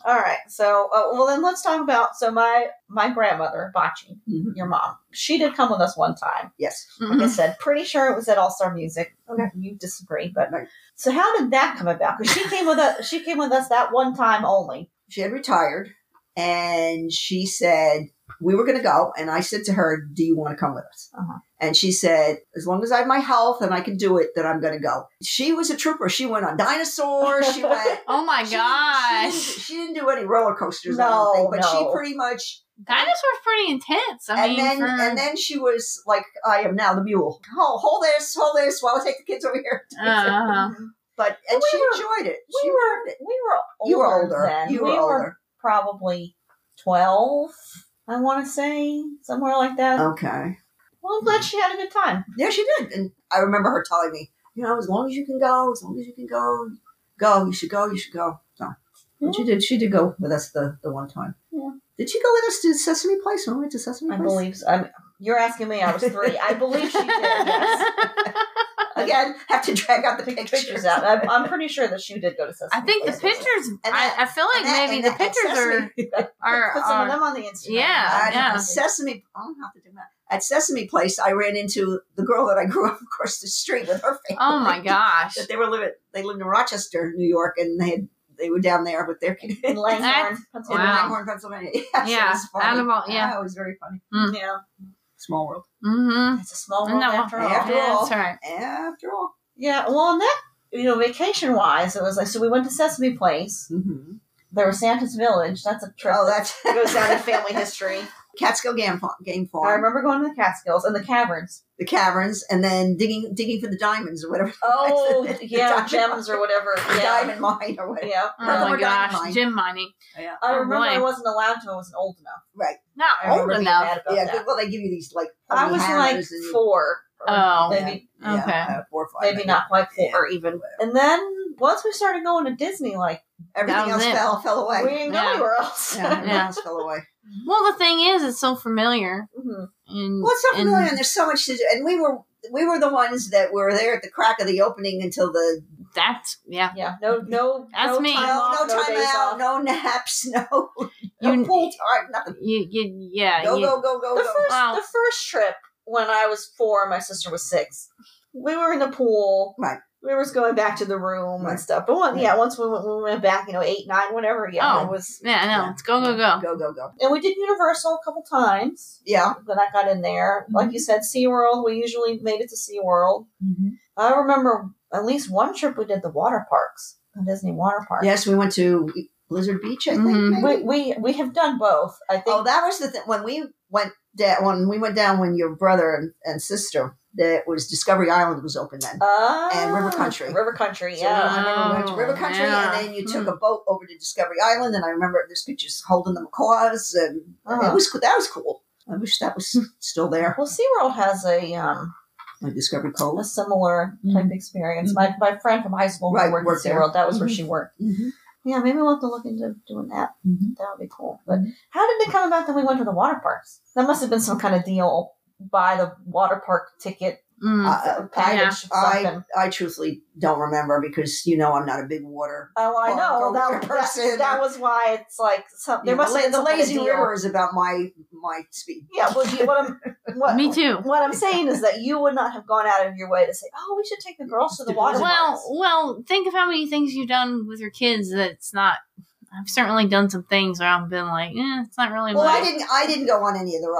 All right. So, uh, well, then let's talk about, so my, my grandmother, Bachi, mm-hmm. your mom, she did come with us one time. Yes. Like mm-hmm. I said, pretty sure it was at All-Star Music. Okay. You disagree, but. Right. So how did that come about? Because she came with us, she came with us that one time only. She had retired, and she said, we were going to go, and I said to her, do you want to come with us? Uh-huh. And she said, as long as I have my health and I can do it, then I'm going to go. She was a trooper. She went on dinosaurs. She went. Oh, my she, gosh. She, she didn't do any roller coasters no, or anything, but no. she pretty much. Dinosaurs pretty intense. I and mean, then, for... and then she was like, I am now the mule. Oh, hold this, hold this while I take the kids over here. Uh-huh. But, and well, we she were, enjoyed it. We she were, it. We were older. You were older. Then. You were we older. Were probably twelve. I want to say, somewhere like that. Okay. Well, I'm glad she had a good time. Yeah, she did. And I remember her telling me, you know, as long as you can go, as long as you can go, go, you should go, you should go. So, yeah. And she did. She did go with us the, the one time. Yeah. Did she go with us to Sesame Place when we went to Sesame Place? I believe so. I'm, you're asking me. I was three. I believe she did, yes. Again, have to drag out the pictures, pictures out. I'm, I'm pretty sure that she did go to Sesame. I think the pictures. I, I feel like that, maybe the pictures are, are. Put some are, of them on the Instagram. Yeah, yeah. Sesame. I don't have to do that. At Sesame Place, I ran into the girl that I grew up across the street with her family. Oh my gosh! That they were living. They lived in Rochester, New York, and they had they were down there with their kids in Langhorne, Pennsylvania. Wow. Langhorne, Pennsylvania. Yeah, yeah. So it was funny. Yeah, oh, it was very funny. Mm. Yeah. Small world. Mm-hmm. It's a small world no, after all. After yeah, all. That's right. After all. Yeah. Well, and that, you know, vacation-wise, it was like, so we went to Sesame Place. Mm-hmm. There was Santa's Village. That's a trip. Oh, that goes down in family history. Catskill Game Farm. I remember going to the Catskills and the caverns. The caverns, and then digging digging for the diamonds or whatever. Oh, the, yeah, the gems or whatever. Yeah. Diamond mine or whatever. Yeah. Oh, or my gosh, mine. Gem mining. Oh, yeah. I remember really. I wasn't allowed to. I wasn't old enough. Right. Not I old enough. Yeah, that. Well, they give you these, like, I was like four. Oh. Maybe, yeah. Okay. Yeah, four or five. Maybe, maybe. not quite four yeah. or even. And then once we started going to Disney, like, everything else it. fell fell away. We didn't yeah. go anywhere else. Yeah, everything yeah. else fell away. Well, the thing is, it's so familiar. Mm-hmm. And, well, it's so familiar, and, and there's so much to do. And we were we were the ones that were there at the crack of the opening until the that's yeah yeah no no that's no me time, no, no time out off. no naps no no you, pool time nothing you, you yeah go you, go go go the go. First, wow. The first trip when I was four, my sister was six. We were in the pool. Right. We were going back to the room right. and stuff. But one, yeah, once we went, we went back, you know, eight, nine, whatever. Yeah, oh, it was. Yeah, I know. Yeah. It's go, go, go. Go, go, go. And we did Universal a couple times. Yeah. When I got in there. Mm-hmm. Like you said, SeaWorld. We usually made it to SeaWorld. Mm-hmm. I remember at least one trip we did the water parks, the Disney water park. Yes, we went to Blizzard Beach, I think. Mm-hmm. We, we, we have done both, I think. Oh, that was the thing. When we went down, when we went down when your brother and, and sister. That was Discovery Island was open then, oh, and River Country. River Country, so yeah. I remember we went to River Country, yeah. and then you took mm. a boat over to Discovery Island, and I remember there's pictures holding the macaws, and uh-huh. it was that was cool. I wish that was still there. Well, SeaWorld has a um, like Discovery Cove, a similar type mm. experience. Mm-hmm. My my friend from high school right, worked, worked at SeaWorld. That was mm-hmm. where she worked. Mm-hmm. Yeah, maybe we'll have to look into doing that. Mm-hmm. That would be cool. But how did it come about that we went to the water parks? That must have been some kind of deal. Buy the water park ticket mm. uh, package. Yeah. I, I truthfully don't remember because, you know, I'm not a big water Oh, I know. That, person. That, that was why it's like some, there yeah, must have the lazy river is about my my speed. Yeah, well, you, what I'm what, me too. What I'm saying is that you would not have gone out of your way to say, "Oh, we should take the girls to the water." Well, parks. well, think of how many things you've done with your kids that's not. I've certainly done some things where I've been like, eh, it's not really. Well, I didn't. I didn't go on any of the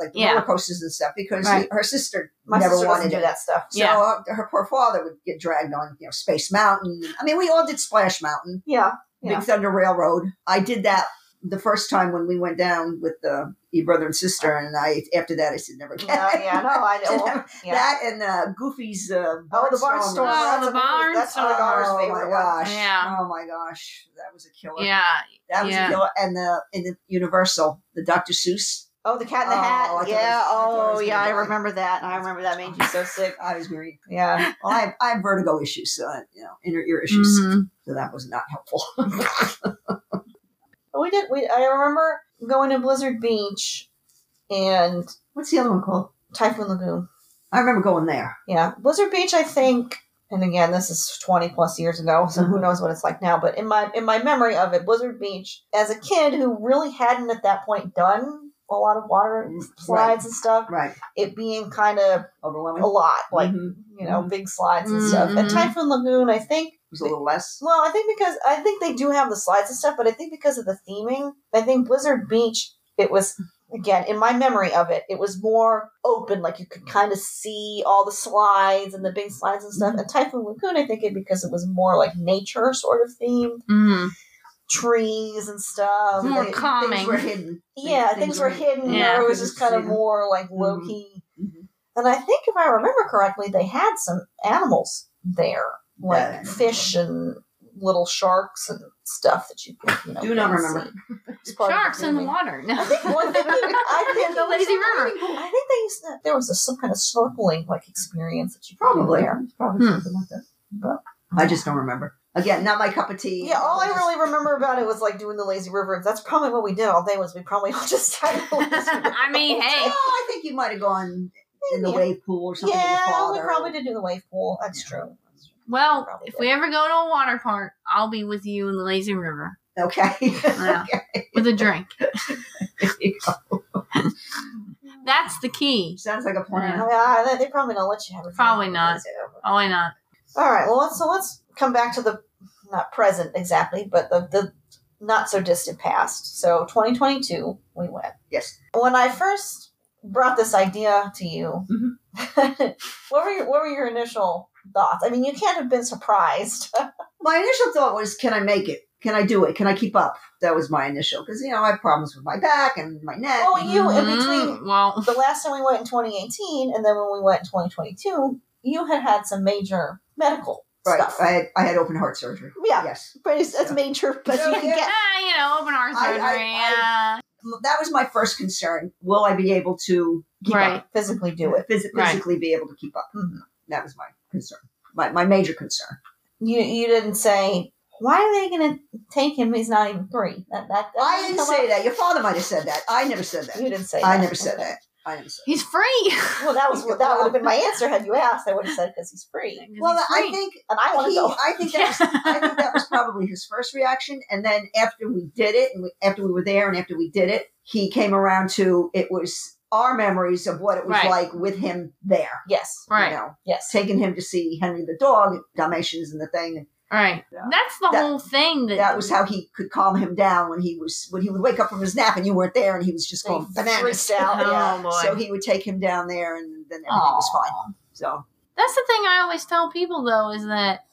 like the yeah. roller coasters and stuff because right. her sister My never sister wanted to do that stuff. So yeah. her poor father would get dragged on, you know, Space Mountain. I mean, we all did Splash Mountain. Yeah, yeah. Big Thunder Railroad. I did that the first time when we went down with the your brother and sister, and I after that I said never again. No, yeah, no, I know yeah. that and uh, Goofy's. Uh, oh, the Barnstormers. Oh, the Barnstormers. That's one of ours. Oh my gosh! Yeah. Oh my gosh, that was a killer. Yeah, that was yeah. a killer. And the in the Universal, the Doctor Seuss. Oh, the Cat in the oh, Hat. Yeah. Was, oh, I yeah. I remember that. I remember that made you so sick. I was worried. Yeah. Well, I have, I have vertigo issues, so I, you know, inner ear issues. Mm-hmm. So that was not helpful. We did. We I remember going to Blizzard Beach, and what's the other one called? Typhoon Lagoon. I remember going there. Yeah, Blizzard Beach. I think, and again, this is twenty plus years ago, so mm-hmm. who knows what it's like now. But in my in my memory of it, Blizzard Beach, as a kid who really hadn't at that point done a lot of water slides right. and stuff, right? It being kind of overwhelming, a lot, like mm-hmm. you know, mm-hmm. big slides and mm-hmm. stuff. And Typhoon Lagoon, I think. Was a little less. Well, I think because I think they do have the slides and stuff, but I think because of the theming, I think Blizzard Beach, it was again in my memory of it, it was more open, like you could kind of see all the slides and the big slides and stuff. And Typhoon Lagoon, I think it because it was more like nature sort of themed, mm. trees and stuff. More like, calming. Things were hidden. Yeah, things, things were hidden. Yeah, it was just kind of more like mm-hmm. low key. Mm-hmm. And I think if I remember correctly, they had some animals there. Like uh, fish and little sharks and stuff that you, you know, do not remember. Sharks in the water. No. I think one thing. I think the lazy river. I think they used to, there was a, some kind of snorkeling like experience that you probably there. Probably hmm. something like that. But I just don't remember. Again, not my cup of tea. Yeah, all I really remember about it was like doing the lazy river. That's probably what we did all day. Was we probably all just had the lazy river. I mean, hey, well, I think you might have gone in the yeah. wave pool or something. Yeah, with your father. We probably did do the wave pool. That's yeah. true. Well, Probably if did. we ever go to a water park, I'll be with you in the lazy river. Okay. Yeah. Okay. With a drink. That's the key. Sounds like a plan. Yeah, uh, they probably don't let you have a drink. Probably not. Probably not. All right. Well, let's, so let's come back to the, not present exactly, but the, the not so distant past. So twenty twenty-two, we went. Yes. When I first brought this idea to you, mm-hmm. what were your, what were your initial thoughts? I mean, you can't have been surprised. My initial thought was, can I make it? Can I do it? Can I keep up? That was my initial, because, you know, I have problems with my back and my neck. Oh, well, you, mm-hmm. in between well. the last time we went in twenty eighteen and then when we went in twenty twenty-two, you had had some major medical right. stuff. I had, I had open heart surgery. Yeah. Yes. But it's, that's yeah. major. But so, you can yeah, get. You know, open heart surgery. I, I, I, that was my first concern. Will I be able to keep right. up? Physically do it. Phys- right. Physically be able to keep up. Mm-hmm. That was my concern, my, my major concern. You you didn't say, why are they going to take him? He's not even three. That, that, that I didn't say up. that. Your father might have said that. I never said that. You didn't say I that. Never said okay. that. I never said he's that. He's free. Well, that was that would have been my answer had you asked. I would have said because he's free. Cause well, he's free. I think and I want to go. I think that was, I think that was probably his first reaction. And then after we did it, and we, after we were there, and after we did it, he came around to it was. Our memories of what it was right. like with him there. Yes. Right. You know, yes. Taking him to see Henry the dog, Dalmatians and the thing. Right. You know, that's the that, whole thing. That, that was how he could calm him down when he was, when he would wake up from his nap and you weren't there and he was just going bananas. Out. Yeah. Oh, so he would take him down there and then everything Aww. was fine. So that's the thing I always tell people though is that,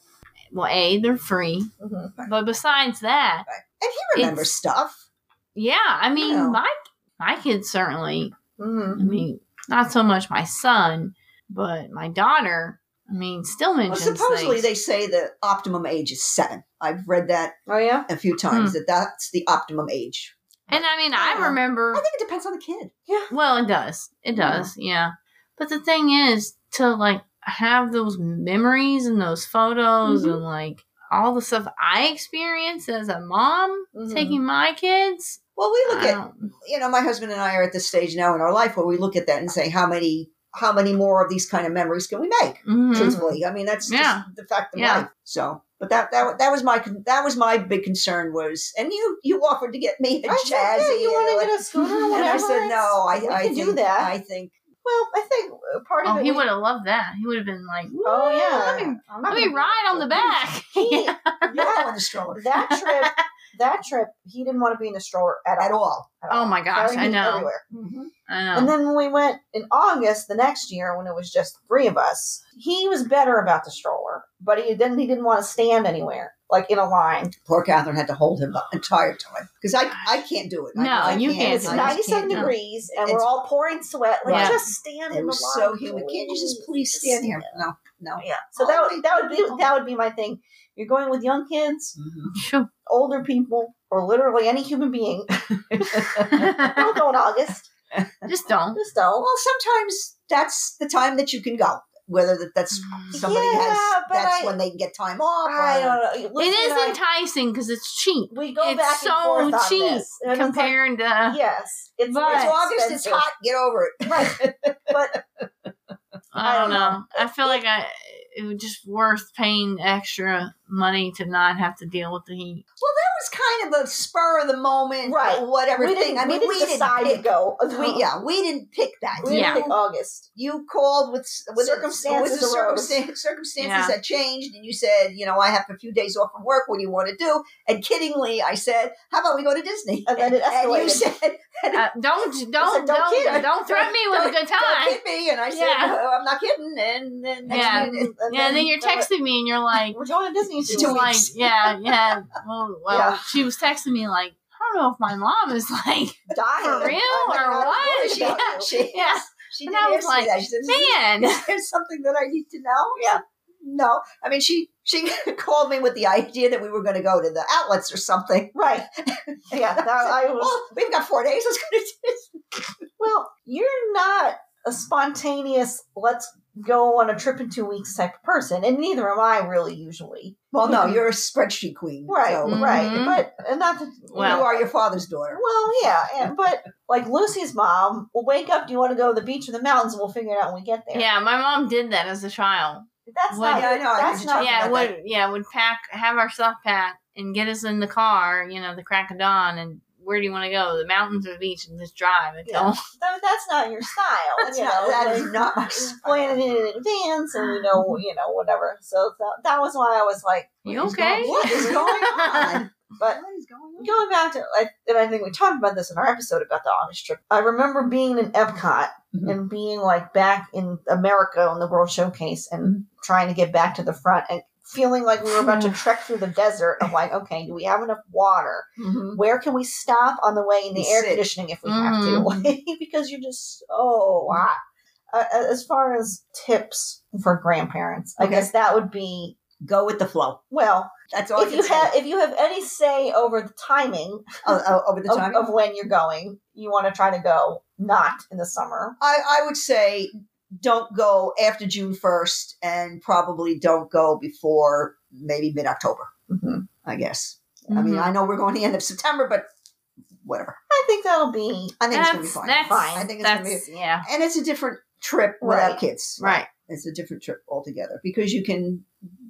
well, A, they're free. Mm-hmm. Right. But besides that. Right. And he remembers stuff. Yeah. I mean, you know. my, my kids certainly. Mm-hmm. I mean, not so much my son, but my daughter, I mean, still mentions well, supposedly things. They say the optimum age is seven. I've read that oh, yeah? a few times, mm-hmm. that that's the optimum age. And I mean, I, I remember... I think it depends on the kid. Yeah. Well, it does. It does, yeah. yeah. But the thing is, to, like, have those memories and those photos mm-hmm. and, like, all the stuff I experienced as a mom mm-hmm. taking my kids. Well, we look at, you know, my husband and I are at this stage now in our life where we look at that and say, how many how many more of these kind of memories can we make? Mm-hmm. Truthfully, I mean, that's yeah. just the fact of yeah. life. So, but that that that was my that was my big concern was, and you you offered to get me a I Jazzy. Said, yeah, you want to get a scooter? Or whatever. And I said no. I, I can think, do that. I think. Well, I think part of oh, it. He would have loved that. He would have been like, "Oh yeah, let me, let me ride on the back." Yeah, in the stroller. That trip, that trip, he didn't want to be in the stroller at all. At all. At all. Oh my gosh, I know. Everywhere. Mm-hmm. I know. And then when we went in August the next year, when it was just three of us, he was better about the stroller, but he didn't. He didn't want to stand anywhere. Like in a line. Poor Catherine had to hold him the entire time. Because I I can't do it. I, no, I you can't. can't. It's ninety-seven degrees and it's, we're all pouring sweat. Like, yeah. just stand it in the line. It was so humid. Can't you just please stand here? No, no. Yeah. So oh, that would that would be that would be my thing. You're going with young kids, mm-hmm. older people, or literally any human being. Don't go in August. Just don't. Just don't. Well, sometimes that's the time that you can go. Whether that's somebody yeah, has, that's I, when they can get time off. I don't know. It is I, enticing because it's cheap. We go it's back so and forth cheap on this. And compared it's like, to yes, it's, but it's August. Expensive. It's hot. Get over it. Right. But I don't know. I feel like I it was just worth paying extra money to not have to deal with the heat. Well, that was kind of a spur of the moment, right? Whatever we thing. I mean, we didn't, we didn't decide pick, to go. We, yeah, we didn't pick that. We yeah. didn't pick August. You called with with circumstances, the, with the circumstances, circumstances yeah. that changed, and you said, you know, I have a few days off from work. What do you want to do? And kiddingly, I said, how about we go to Disney? And then it escalated. And you said, and uh, don't, don't, don't, don't, don't, don't threaten me with a good time. Don't kid me. And I said, yeah. well, I'm not kidding. And then yeah, and, and, and, yeah, then, and then you're texting me, and you're like, we're going to Disney. She was like, yeah, yeah. Well, well yeah. she was texting me like, I don't know if my mom is like dying for real or what. Yeah, she, yeah. She and didn't I was like, that. She said, man, is there something that I need to know? Yeah, no. I mean, she she called me with the idea that we were going to go to the outlets or something, right? Yeah, that, I was, well, we've got four days. Let's go to Disney. Well, you're not a spontaneous. Let's. Go on a trip in two weeks type of person, and neither am I really usually. Well, no, you're a spreadsheet queen, right? So. Mm-hmm. Right, but not that well, you are your father's daughter. Well, yeah, and, but like Lucy's mom will wake up. Do you want to go to the beach or the mountains? We'll figure it out when we get there. Yeah, my mom did that as a child. That's would, not. Yeah, no, that's not. Yeah, would that. yeah would pack have our stuff packed and get us in the car. You know, the crack of dawn and. Where do you want to go? The mountains or the beach? And just drive. And yeah. no, that's not your style. That's you not, know, that is not my style. Plan it in advance and we know, you know, whatever. So that, that was why I was like, what you okay? Going, what is going on? But what is going on? Going back to, I, and I think we talked about this in our episode about the August trip. I remember being in Epcot mm-hmm. and being like back in America on the World Showcase and trying to get back to the front and feeling like we were about to trek through the desert of like, okay, do we have enough water? Mm-hmm. Where can we stop on the way in the air conditioning if we mm-hmm. have to? Because you're just so hot. Uh, as far as tips for grandparents, okay. I guess that would be go with the flow. Well, that's all. If you have, if you have any say over the timing, uh, uh, over the timing of, of when you're going, you want to try to go not in the summer. I, I would say. Don't go after June first and probably don't go before maybe mid-October, mm-hmm. I guess. Mm-hmm. I mean, I know we're going to the end of September, but whatever. I think that'll be... I think it's going to be fine. That's fine. I think it's going to be... Yeah. And it's a different trip without right. kids. Right. It's a different trip altogether because you can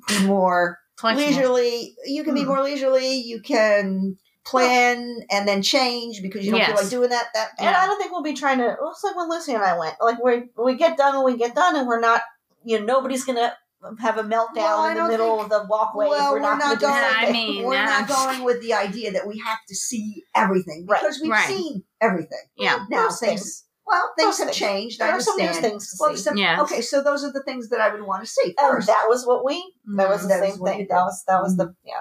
be more leisurely. You can mm-hmm. be more leisurely. You can... plan and then change because you don't yes. feel like doing that. That and yeah. I don't think we'll be trying to. It's like when Lucy and I went. Like we we get done when we get done, and we're not. You know, nobody's gonna have a meltdown well, in the middle think, of the walkway. Well, we're, we're not, not going. I mean, we're no. not going with the idea that we have to see everything right. because we've right. seen everything. Yeah, now those things. things well, things have things. changed. There I understand. Are some new things to well, see. Some, yes. Okay, so those are the things that I would want to see. First. And that was what we. Mm-hmm. That was the that same was thing. That was that was mm-hmm. the yeah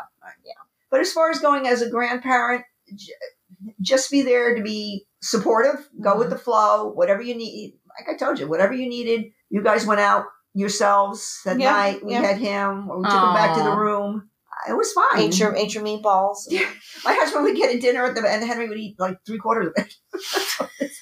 yeah. But as far as going as a grandparent, j- just be there to be supportive. Go mm-hmm. with the flow. Whatever you need. Like I told you, whatever you needed. You guys went out yourselves that yeah, night. We yeah. had him. Or we took Aww. him back to the room. It was fine. Ate your, ate your meatballs. Yeah. My husband would get a dinner at the, and Henry would eat like three quarters of it.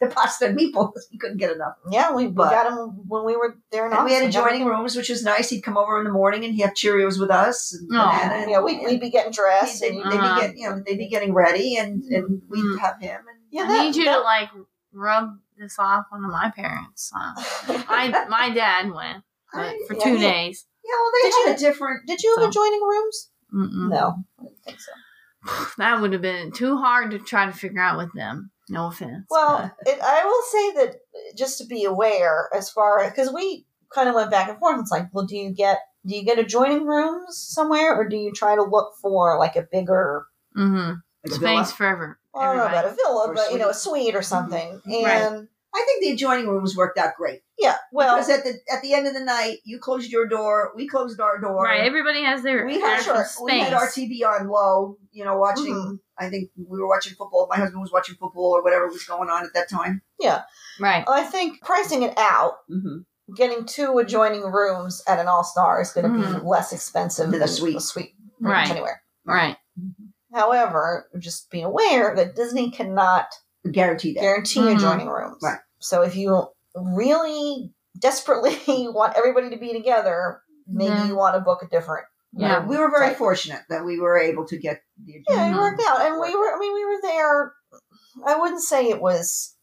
the pasta and meatballs. He couldn't get enough. Yeah, we, we got him when we were there in Austin. We had adjoining rooms, which was nice. He'd come over in the morning and he'd have Cheerios with us. And banana, and, yeah, we'd, we'd be getting dressed. And, and, and, uh-huh. they'd, be get, you know, they'd be getting ready, and, and we'd mm. have him. And, yeah, I that, need you that, to, like, rub this off onto my parents. Uh, I, my dad went but for yeah, two yeah. days. Yeah, well, they did had you, a different... Did you so. have adjoining rooms? Mm-mm. No, I didn't think so. That would have been too hard to try to figure out with them. No offense. Well, it, I will say that just to be aware, as far as because we kind of went back and forth. It's like, well, do you get do you get adjoining rooms somewhere, or do you try to look for like a bigger mm-hmm. like space villa? Forever? Well, I don't know about a villa, or but suite. You know, a suite or something. Mm-hmm. And right. I think the adjoining rooms worked out great. Yeah, well, because at the at the end of the night, you closed your door, we closed our door. Right, everybody has their we had our, space. We had our T V on low, you know, watching. Mm-hmm. I think we were watching football. My husband was watching football or whatever was going on at that time. Yeah, right. I think pricing it out, mm-hmm. getting two adjoining rooms at an All-Star is going to mm-hmm. be less expensive than a suite, a suite right anywhere. Right. Mm-hmm. However, just be aware that Disney cannot guarantee that. guarantee mm-hmm. adjoining rooms. Right. So if you really desperately want everybody to be together, maybe mm-hmm. you want to book a different. Yeah, um, we were very type. fortunate that we were able to get the adjoining yeah, it worked out, and we were. I mean, we were there. I wouldn't say it was.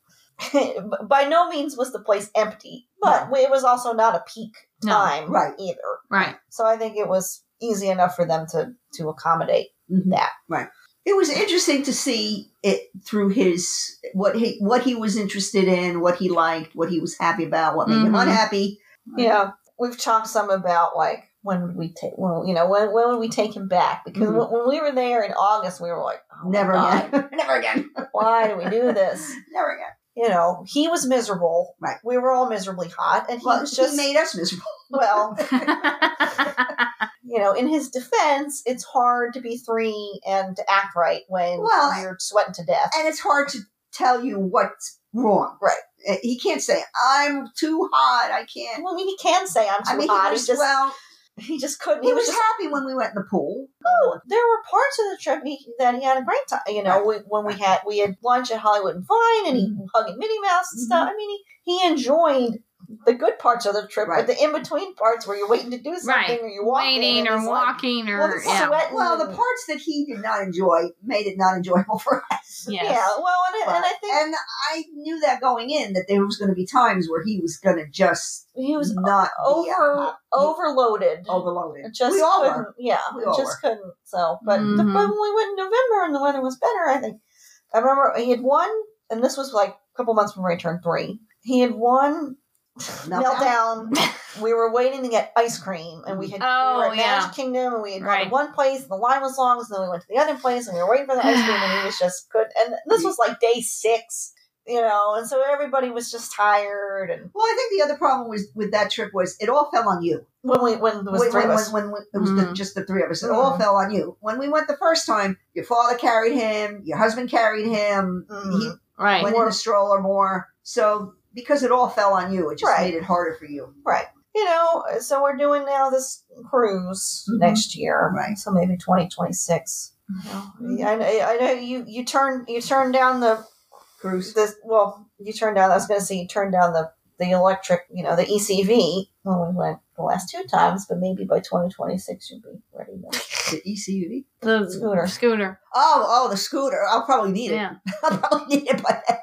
By no means was the place empty, but no. it was also not a peak time, no. right? Either right. So I think it was easy enough for them to to accommodate mm-hmm. that, right. It was interesting to see it through his what he what he was interested in, what he liked, what he was happy about, what made mm-hmm. him unhappy. Yeah, we've talked some about like when would we take well, you know, when when would we take him back? Because mm-hmm. when we were there in August, we were like, oh, never again, never again. Why do we do this? Never again. You know, he was miserable. Right. We were all miserably hot, and he well, was just he made us miserable. Well. You know, in his defense, it's hard to be three and to act right when well, you're sweating to death. And it's hard to tell you what's wrong. Right. He can't say, I'm too hot. I can't. Well, I mean, he can say, I'm too I mean, hot. He was, he just, well, he just couldn't. He, he was, was just, happy when we went in the pool. Oh, there were parts of the trip he, that he had a great time. You know, right. we, when we had we had lunch at Hollywood and Vine, and he mm-hmm. hugging Minnie Mouse and mm-hmm. stuff. I mean, he, he enjoyed the good parts of the trip, right. but the in-between parts where you're waiting to do something right. or you're walking. Waiting or walking like, or... Well, yeah. well, the parts that he did not enjoy made it not enjoyable for us. Yes. Yeah, well, and, but, and I think... And I knew that going in, that there was going to be times where he was going to just he was not over, be, uh, overloaded. Overloaded. Just we all couldn't, were. Yeah, we all just were. couldn't. So, But mm-hmm. the, when we went in November and the weather was better, I think... I remember he had won, and this was like a couple months before he turned three. He had won... Meltdown. Meltdown. We were waiting to get ice cream, and we had oh, we were at yeah. Magic Kingdom, and we had right. gone to one place, and the line was long, so then we went to the other place, and we were waiting for the ice cream, and he was just good. And this was like day six, you know, and so everybody was just tired. And well, I think the other problem was with that trip was it all fell on you when we when it was when, three when, of us. When, when it was mm. the, just the three of us. It mm. all fell on you. When we went the first time, your father carried him, your husband carried him, mm. he right. went more. in a stroller more. So. Because it all fell on you. It just right. made it harder for you. Right. You know, so we're doing now this cruise mm-hmm. next year. Right. So maybe twenty twenty-six. Mm-hmm. I, I know you, you turned you turn down the... Cruise. The, well, you turned down... I was going to say you turned down the, the electric, you know, the E C V when we went the last two times, but maybe by twenty twenty-six you'll be ready now. The E C V? The scooter. Scooter. Oh, oh, the scooter. I'll probably need it. Yeah. I'll probably need it by then.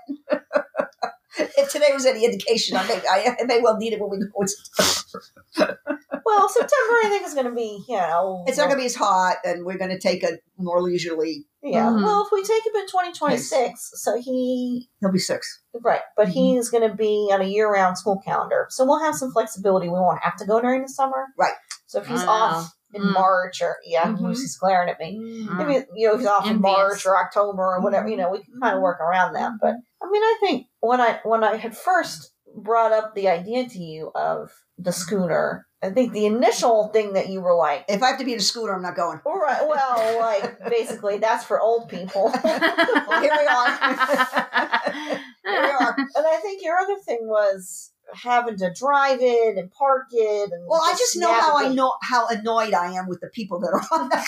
If today was any indication, I think I, I may well need it when we go in September. Well, September I think is going to be, you know, it's not going to be as hot, and we're going to take a more leisurely. Yeah. Mm-hmm. Well, if we take him in twenty twenty-six, yes. so he he'll be six, right? But mm-hmm. he's going to be on a year-round school calendar, so we'll have some flexibility. We won't have to go during the summer, right? So if he's uh, off in mm-hmm. March or yeah, mm-hmm. he's glaring at me. Mm-hmm. Maybe you know if he's off in March or October or whatever. You know, we can kind of work around that, but. I mean, I think when I when I had first brought up the idea to you of the scooter, I think the initial thing that you were like, if I have to be in a scooter, I'm not going. All right. Well, like, basically, that's for old people. Well, here we are. Here we are. And I think your other thing was having to drive it and park it. And well, just I just know navigate. how I know how annoyed I am with the people that are on that.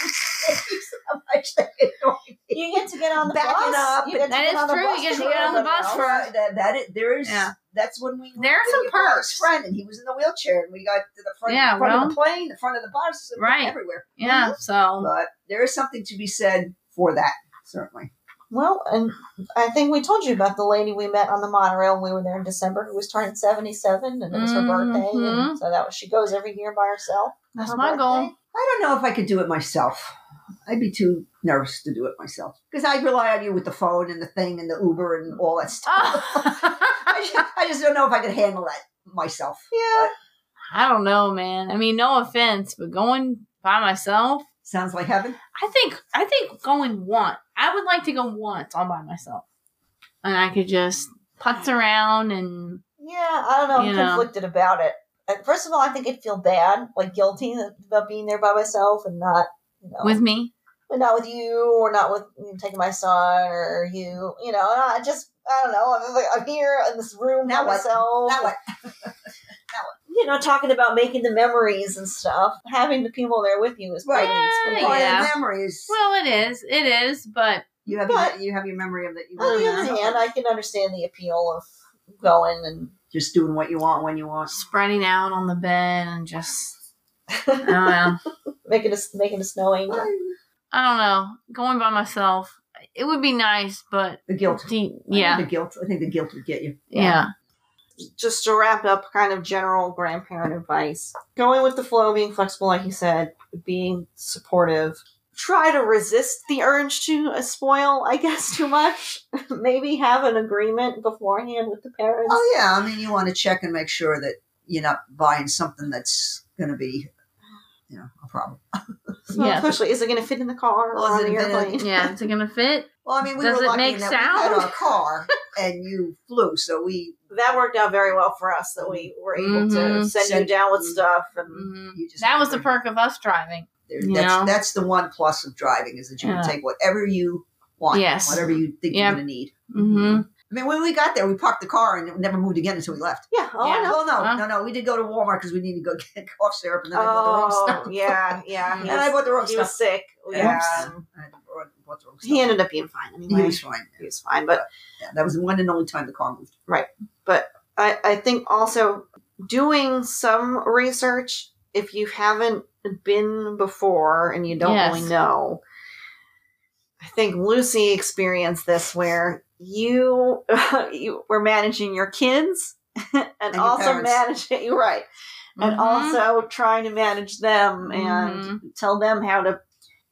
How much they annoy me. You get to get on the Backing bus. Up you get that is true. You get to get on the bus for that. That is, there is. Yeah. That's when we there are some perks. Friend and he was in the wheelchair, and we got to the front, yeah, front well, of the plane, the front of the bus, right everywhere. Yeah. Mm-hmm. So, but there is something to be said for that, certainly. Well, and I think we told you about the lady we met on the monorail when we were there in December, who was turning seventy-seven, and it was her mm-hmm. birthday, and so that was, she goes every year by herself. That's her my birthday. Goal. I don't know if I could do it myself. I'd be too nervous to do it myself because I rely on you with the phone and the thing and the Uber and all that stuff. Oh. I, just, I just don't know if I could handle that myself. Yeah, but. I don't know, man. I mean, no offense, but going by myself sounds like heaven. I think I think going once. I would like to go once all by myself, and I could just putz around and yeah. I don't know. I'm know. conflicted about it. First of all, I think I'd feel bad, like guilty about being there by myself and not. You know, with me, but not with you, or not with you know, taking my son, or you. You know, I just I don't know. I'm, like, I'm here in this room now by what? myself. Now what? Now what? You know, talking about making the memories and stuff. Having the people there with you is right. Part yeah. yeah. of memories. Well, it is. It is. But you have but, your, you have your memory of that. You on the other hand, I can understand the appeal of going and just doing what you want when you want, spreading out on the bed and just. I don't know. Making a, making a snow angel. I don't know. Going by myself. It would be nice, but... The guilt. The, yeah. I think the guilt. I think the guilt would get you. Yeah. yeah. Just to wrap up kind of general grandparent advice. Going with the flow, being flexible, like you said, being supportive. Try to resist the urge to spoil, I guess, too much. Maybe have an agreement beforehand with the parents. Oh, yeah. I mean, you want to check and make sure that you're not buying something that's going to be... You know, a problem. So yeah. Especially, is it going to fit in the car well, or on the airplane? A, yeah, is it going to fit? Well, I mean, we Does were lucky make that sound? we had our car and you flew, so we... That worked out very well for us that we were able mm-hmm. to send, send you down with you, stuff. and mm-hmm. you just That was the perk of us driving. There, that's, that's the one plus of driving is that you yeah. can take whatever you want, yes. whatever you think yep. you're going to need. Mm-hmm. I mean, when we got there, we parked the car and it never moved again until we left. Yeah. Oh, yeah. Well, no, huh? no, no. We did go to Walmart because we needed to go get cough syrup, and then oh, I bought the wrong stuff. yeah, yeah. And was, I bought the wrong he stuff. He was sick. Yeah. I bought the wrong stuff. He ended up being fine anyway. He was fine. Yeah. He was fine, but... Yeah, that was the one and only time the car moved. Right. But I, I think also doing some research, if you haven't been before and you don't yes. really know... I think Lucy experienced this where you uh, you were managing your kids and, and your also parents. managing you're right mm-hmm. and also trying to manage them and mm-hmm. tell them how to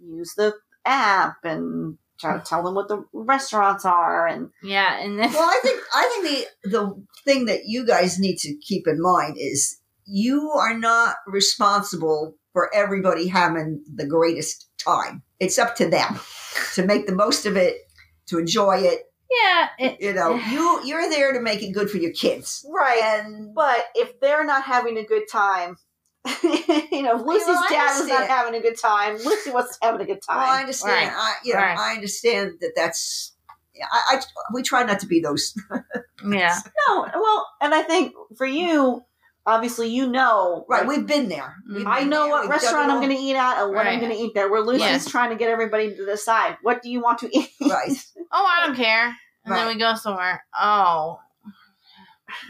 use the app and try to tell them what the restaurants are and yeah and then well I think I think the the thing that you guys need to keep in mind is you are not responsible for everybody having the greatest time. It's up to them to make the most of it, to enjoy it. Yeah. It, you know, you, you're there to make it good for your kids. Right. And, but if they're not having a good time, you know, if Lucy's well, dad is not having a good time, Lucy wasn't having a good time. Well, I understand. Right. I, you know, right. I understand that that's, I, I, we try not to be those. yeah. No. Well, and I think for you, obviously, you know. Right, like, we've been there. We've I been know there. what we've restaurant I'm going to eat at and what right. I'm going to eat there. We're Lucy's yes. trying to get everybody to decide. What do you want to eat? Right. Oh, I don't care. And right. then we go somewhere. Oh.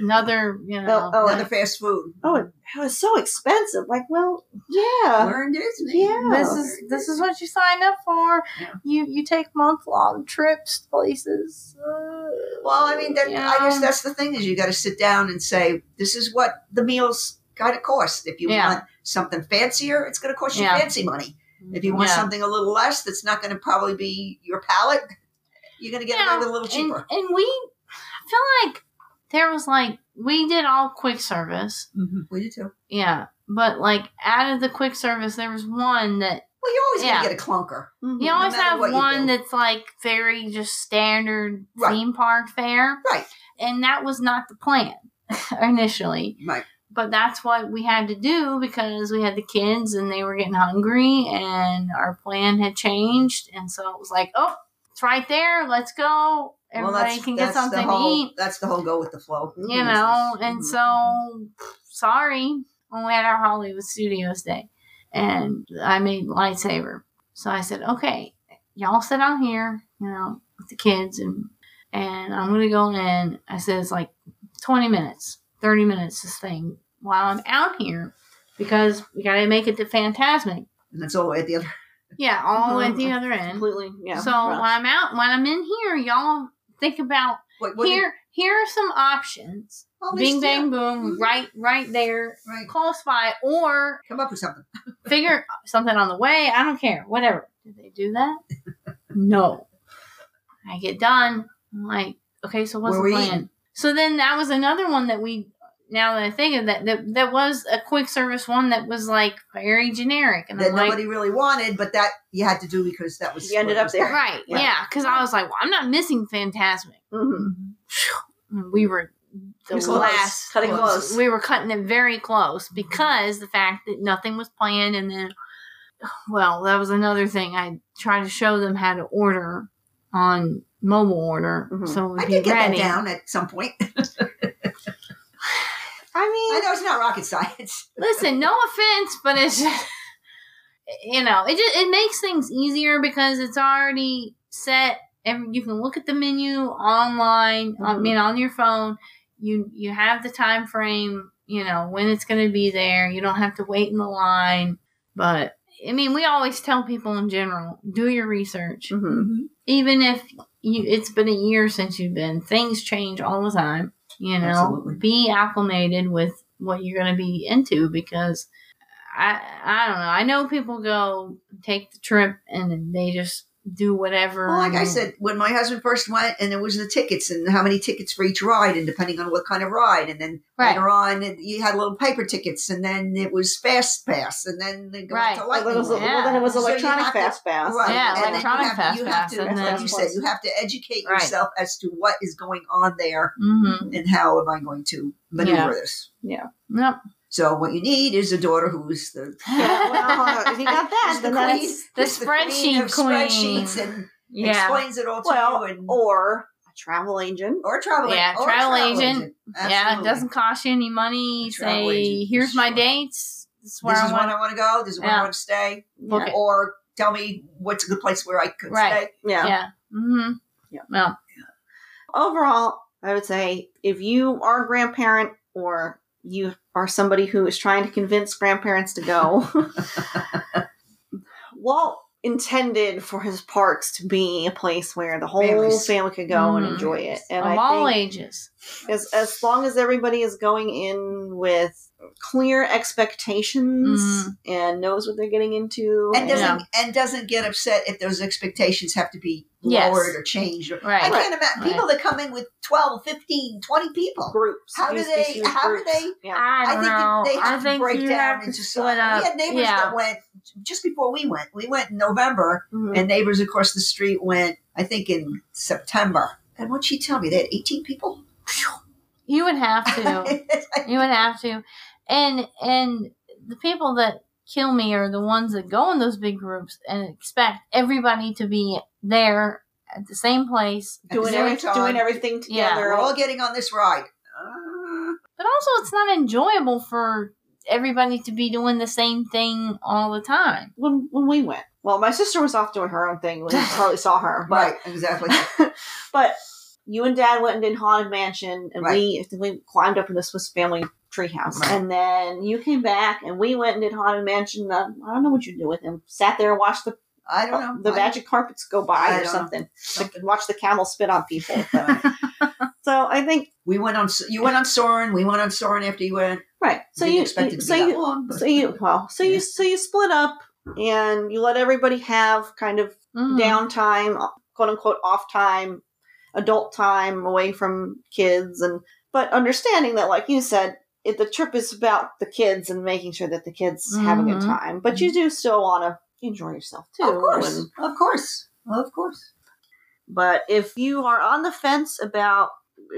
Another, you know. Oh, oh, another fast food. Oh, it, it was so expensive. Like, well, yeah. We're in Disney. Yeah. This is this is what you signed up for. Yeah. You you take month-long trips to places. Uh, well, I mean, that, yeah. I guess that's the thing is you got to sit down and say, this is what the meal's got to cost. If you yeah. want something fancier, it's going to cost you yeah. fancy money. If you want yeah. something a little less that's not going to probably be your palate, you're going to get yeah. away with a little cheaper. And, and we feel like... There was like, we did all quick service. Mm-hmm. We did too. Yeah. But like out of the quick service, there was one that. Well, you're always yeah. going to get a clunker. Mm-hmm. You always no have one that's like very just standard right. theme park fare. Right. And that was not the plan initially. Right. But that's what we had to do because we had the kids and they were getting hungry and our plan had changed. And so it was like, oh, it's right there. Let's go. Everybody well, can get something whole, to eat. That's the whole go with the flow. You business. know, and mm-hmm. so, sorry, when we had our Hollywood Studios day, and I made lightsaber. So I said, okay, y'all sit down here, you know, with the kids, and and I'm going to go in. I said, it's like twenty minutes, thirty minutes, this thing, while I'm out here, because we got to make it to Fantasmic. And that's all the way at the other. Yeah, all mm-hmm. at the other end. Completely, yeah. So right. when I'm out, when I'm in here, y'all think about, Wait, here did... Here are some options. Well, Bing, still... bang, boom, mm-hmm. right right there, right. close by, or... Come up with something. Figure something on the way. I don't care. Whatever. Did they do that? No. I get done. I'm like, okay, so what's Where the plan? So then that was another one that we... Now that I think of that, that, that was a quick service one that was like very generic, and that I'm nobody like, really wanted, but that you had to do because that was you ended up there, right? Yeah, yeah, because I was like, well, I'm not missing Fantasmic. Mm-hmm. We were the We're last close. cutting close. close. We were cutting it very close because the fact that nothing was planned, and then, well, that was another thing. I tried to show them how to order on mobile order, mm-hmm. so it would I be did get ready. that down at some point. I mean, I know it's not rocket science. Listen, no offense, but it's just, you know, it just, it makes things easier because it's already set. You can look at the menu online, mm-hmm. I mean, on your phone. You you have the time frame, you know, when it's going to be there. You don't have to wait in the line. But, I mean, we always tell people in general, do your research. Mm-hmm. Even if you, it's been a year since you've been, things change all the time. You know, Absolutely. Be acclimated with what you're going to be into, because I I don't know. I know people go take the trip and they just do whatever. Well, like I said, when my husband first went, and there was the tickets and how many tickets for each ride, and depending on what kind of ride. And then right. later on, you had little paper tickets, and then it was fast pass, and then they go right. to lightning. Well, was, yeah. well, then it was electronic so fast to, pass. Right. Yeah, and electronic have, fast pass. To, and like you said, you have to educate right. yourself as to what is going on there, mm-hmm. and how am I going to maneuver yeah. this. Yeah. Yep. So what you need is a daughter who's the yeah, well, if you got that, the, then queen, the spreadsheet the queen, queen. spreadsheets and yeah. explains it all to well, you, and, or a travel agent, or a travel yeah, or travel, travel agent. agent. Yeah, it doesn't cost you any money. Say, agent. here's sure. my dates. This is where this I, is want. I want to go. This is where yeah. I want to stay. Yeah. Yeah. Or tell me what's a good place where I could right. stay. Yeah, yeah, mm-hmm. yeah. Well, yeah. Overall, I would say if you are a grandparent or you are somebody who is trying to convince grandparents to go. Walt intended for his parks to be a place where the whole Families. family could go mm. and enjoy it. And of I all think ages. As, as long as everybody is going in with clear expectations mm. and knows what they're getting into. And doesn't yeah. and doesn't get upset if those expectations have to be yes. lowered or changed. Right. I can't imagine people right. that come in with twelve, fifteen, twenty people. Groups. How do they, how groups. do they, yeah. I, I think know. they have I to break down have into something. We had neighbors yeah. that went just before we went. We went in November mm-hmm. and neighbors across the street went, I think in September. And what'd she tell me? They had eighteen people? You would have to. You would have to. And and the people that kill me are the ones that go in those big groups and expect everybody to be there at the same place. At doing every, doing everything together. Yeah. We're all getting on this ride. Uh, but also it's not enjoyable for everybody to be doing the same thing all the time. When when we went. Well, my sister was off doing her own thing. We hardly saw her. But, right, exactly. But you and Dad went and did Haunted Mansion, and right. we we climbed up in the Swiss Family Treehouse, right. and then you came back, and we went and did Haunted Mansion. I don't know what you did with him. Sat there and watched the I don't know the I magic carpets go by I or something. something. Watch the camel spit on people. But, so I think we went on. You went on Soarin'. We went on Soarin' after you went. Right. So you, you expected you, to so be you, that long, but, so you well so yeah. you so you split up and you let everybody have kind of mm. downtime, quote unquote off time. Adult time away from kids, and but understanding that, like you said, it, the trip is about the kids and making sure that the kids mm-hmm. have a good time. But you do still want to enjoy yourself too, of course, and, of course, of course. But if you are on the fence about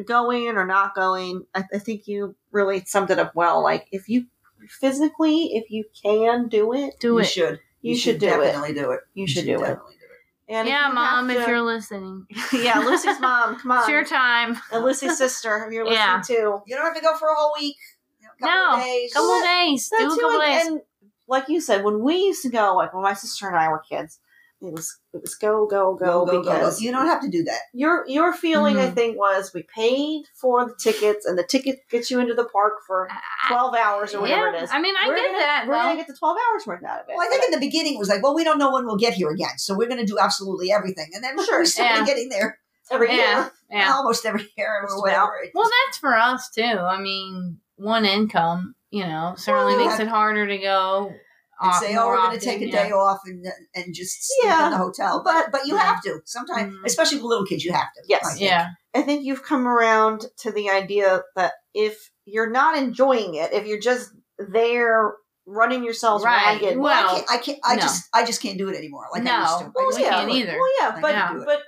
going or not going, I, I think you really summed it up well. Like if you physically, if you can do it, do you it. Should. You, you should, should do definitely it. do it. You, you should, should do definitely. it. And yeah, if Mom, to, if you're listening. Yeah, Lucy's mom, come on. It's your time. And Lucy's sister, if you're listening yeah. too. You don't have to go for a whole week. A couple no, of days. couple that, days. Do a couple and, days. And like you said, when we used to go, like when my sister and I were kids, It was it was go go go, go, go because go, go. You don't have to do that. Your your feeling, mm-hmm. I think, was we paid for the tickets, and the ticket gets you into the park for twelve hours or whatever yeah. it is. I mean, I we're get gonna, that. We're well, gonna get the twelve hours worth out of it. Well, I think but, in the beginning it was like, well, we don't know when we'll get here again, so we're gonna do absolutely everything, and then sure, we're still yeah. getting there every yeah. year, yeah. almost every year or whatever. Well, that's for us too. I mean, one income, you know, certainly well, makes have, it harder to go. And say, oh, we're going to take a day yeah. off and and just sleep yeah. in the hotel. But but you yeah. have to. Sometimes, mm-hmm. especially with little kids, you have to. Yes. I yeah. I think you've come around to the idea that if you're not enjoying it, if you're just there running yourselves right. ragged. Well, I can't, I, can't, I no. just I just can't do it anymore. Like no. I used to. Well, I just yeah. can't either. Well, yeah. But, yeah. but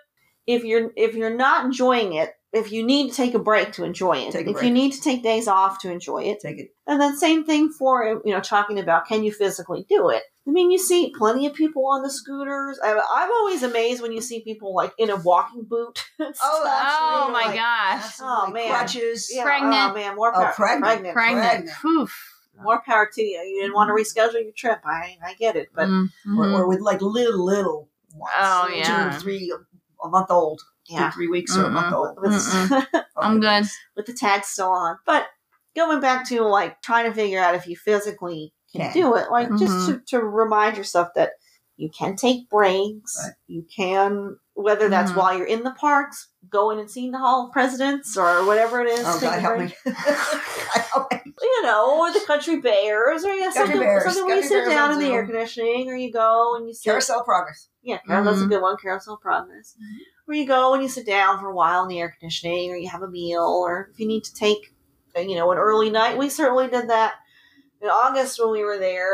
if you're if you're not enjoying it, if you need to take a break to enjoy it, if break. you need to take days off to enjoy it, take it. And then same thing for, you know, talking about, can you physically do it? I mean, you see plenty of people on the scooters. I, I'm always amazed when you see people like in a walking boot. oh, oh my like, gosh. Oh man. Crutches. Yeah. Pregnant. Oh man. More power. Oh, pregnant. Pregnant. Pregnant. Pregnant. More power to you. You didn't mm-hmm. want to reschedule your trip. I I get it. But mm-hmm. or, or with like little, little ones. Oh yeah. Two, three, a month old. Yeah. Three weeks or a month old. Mm-mm. I'm good. With the tag still on. But going back to like trying to figure out if you physically can, can. do it, like mm-hmm. just to, to remind yourself that you can take breaks. Right. You can, whether that's mm-hmm. while you're in the parks, going and seeing the Hall of Presidents or whatever it is. Oh, God help me. You know, or the Country Bears or yeah, country something, bears. something country where you sit bears down in the air conditioning or you go and you sit. Carousel Progress. Yeah, mm-hmm. that's a good one. Carousel Progress. Mm-hmm. Where you go and you sit down for a while in the air conditioning or you have a meal or if you need to take, you know, an early night. We certainly did that in August when we were there.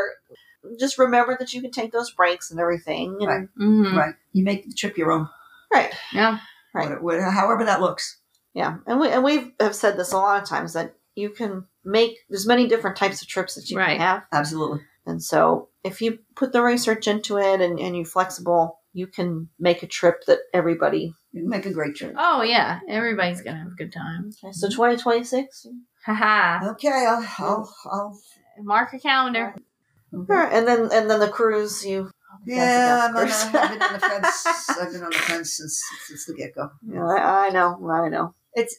Just remember that you can take those breaks and everything. You right. know. Mm-hmm. Right. You make the trip your own. Right. Yeah. Right. What, what, however that looks. Yeah. And we and we have said this a lot of times that you can make, there's many different types of trips that you right. can have. Absolutely. And so if you put the research into it and, and you're flexible, you can make a trip that everybody... You make a great trip. Oh, yeah. Everybody's going to have a good time. Okay, so twenty twenty-six? Haha. Okay, I'll, I'll... I'll mark a calendar. Mm-hmm. Right. And then and then the cruise, you... Yeah, I've been on the fence. I've been on the fence since, since the get-go. Yeah, I, I know. I know. It's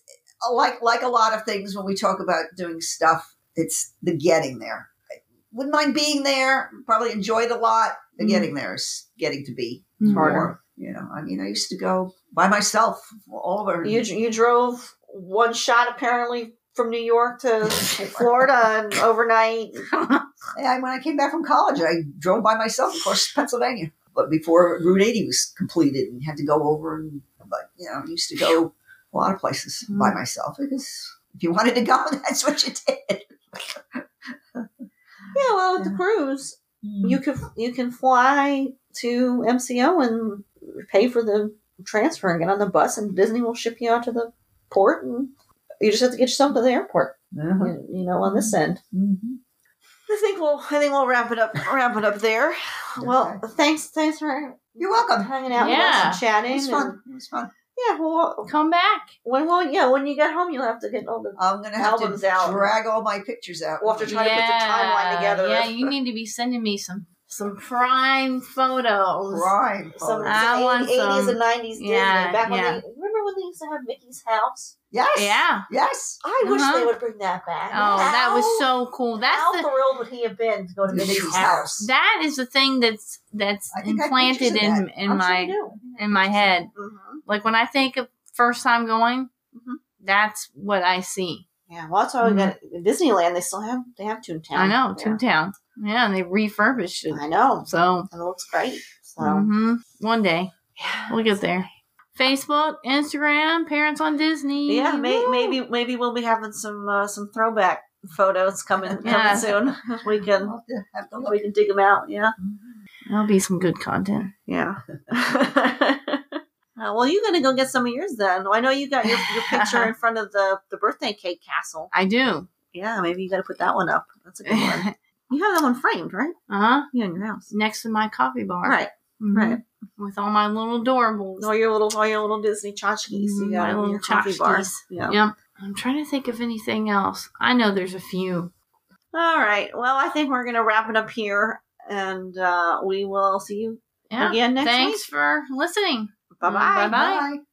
like like a lot of things when we talk about doing stuff, it's the getting there. I wouldn't mind being there. Probably enjoyed a lot. The getting there is getting to be. Harder, you know. I mean, I used to go by myself all over. You you drove one shot apparently from New York to Florida and overnight. And when I came back from college, I drove by myself across Pennsylvania. But before Route eighty was completed, and had to go over and, but you know, I used to go a lot of places mm. by myself because if you wanted to go, that's what you did. yeah, well, with yeah. the cruise, mm. you can you can fly to M C O and pay for the transfer and get on the bus and Disney will ship you out to the port and you just have to get yourself to the airport. Uh-huh. you, you know, on this end. Mm-hmm. I think we'll I think we'll wrap it up wrap it up there. Okay. Well, thanks thanks for you're welcome hanging out yeah. with us and chatting. It was fun. It was fun. Yeah, well, come back. When will yeah, when you get home you'll have to get all the I'm gonna have albums to out. Drag all my pictures out. We'll have to try yeah. to put the timeline together. Yeah, you need to be sending me some Some prime photos. Prime photos. Some eighties and nineties Disney. Yeah, back when yeah. they, remember when they used to have Mickey's house? Yes. Yeah. Yes. I uh-huh. wish they would bring that back. Oh, how, that was so cool. That's how the, thrilled would he have been to go to Mickey's house? That is the thing that's that's implanted in that. in I'm my sure in my head. Mm-hmm. Like when I think of first time going, mm-hmm. that's what I see. Yeah, well, that's why we got mm-hmm. Disneyland. They still have they have Toontown. I know there. Toontown. Yeah, and they refurbished it. I know. So and it looks great. So mm-hmm. one day yeah, we'll get there. Facebook, Instagram, Parents on Disney. Yeah, may, maybe maybe we'll be having some uh, some throwback photos coming yeah. coming soon. we can have to we can dig them out. Yeah, that'll be some good content. Yeah. Uh, well, you're going to go get some of yours then. I know you got your, your picture in front of the, the birthday cake castle. I do. Yeah, maybe you got to put that one up. That's a good one. You have that one framed, right? Uh-huh. Yeah, in your house. Next to my coffee bar. Right. Mm-hmm. Right. With all my little adorables. All your little all your little Disney tchotchkes. Mm-hmm. You got my little your coffee bars. Yeah. Yep. I'm trying to think of anything else. I know there's a few. All right. Well, I think we're going to wrap it up here, and uh, we will see you yeah. again next Thanks week. Thanks for listening. Bye-bye. Bye-bye. Bye.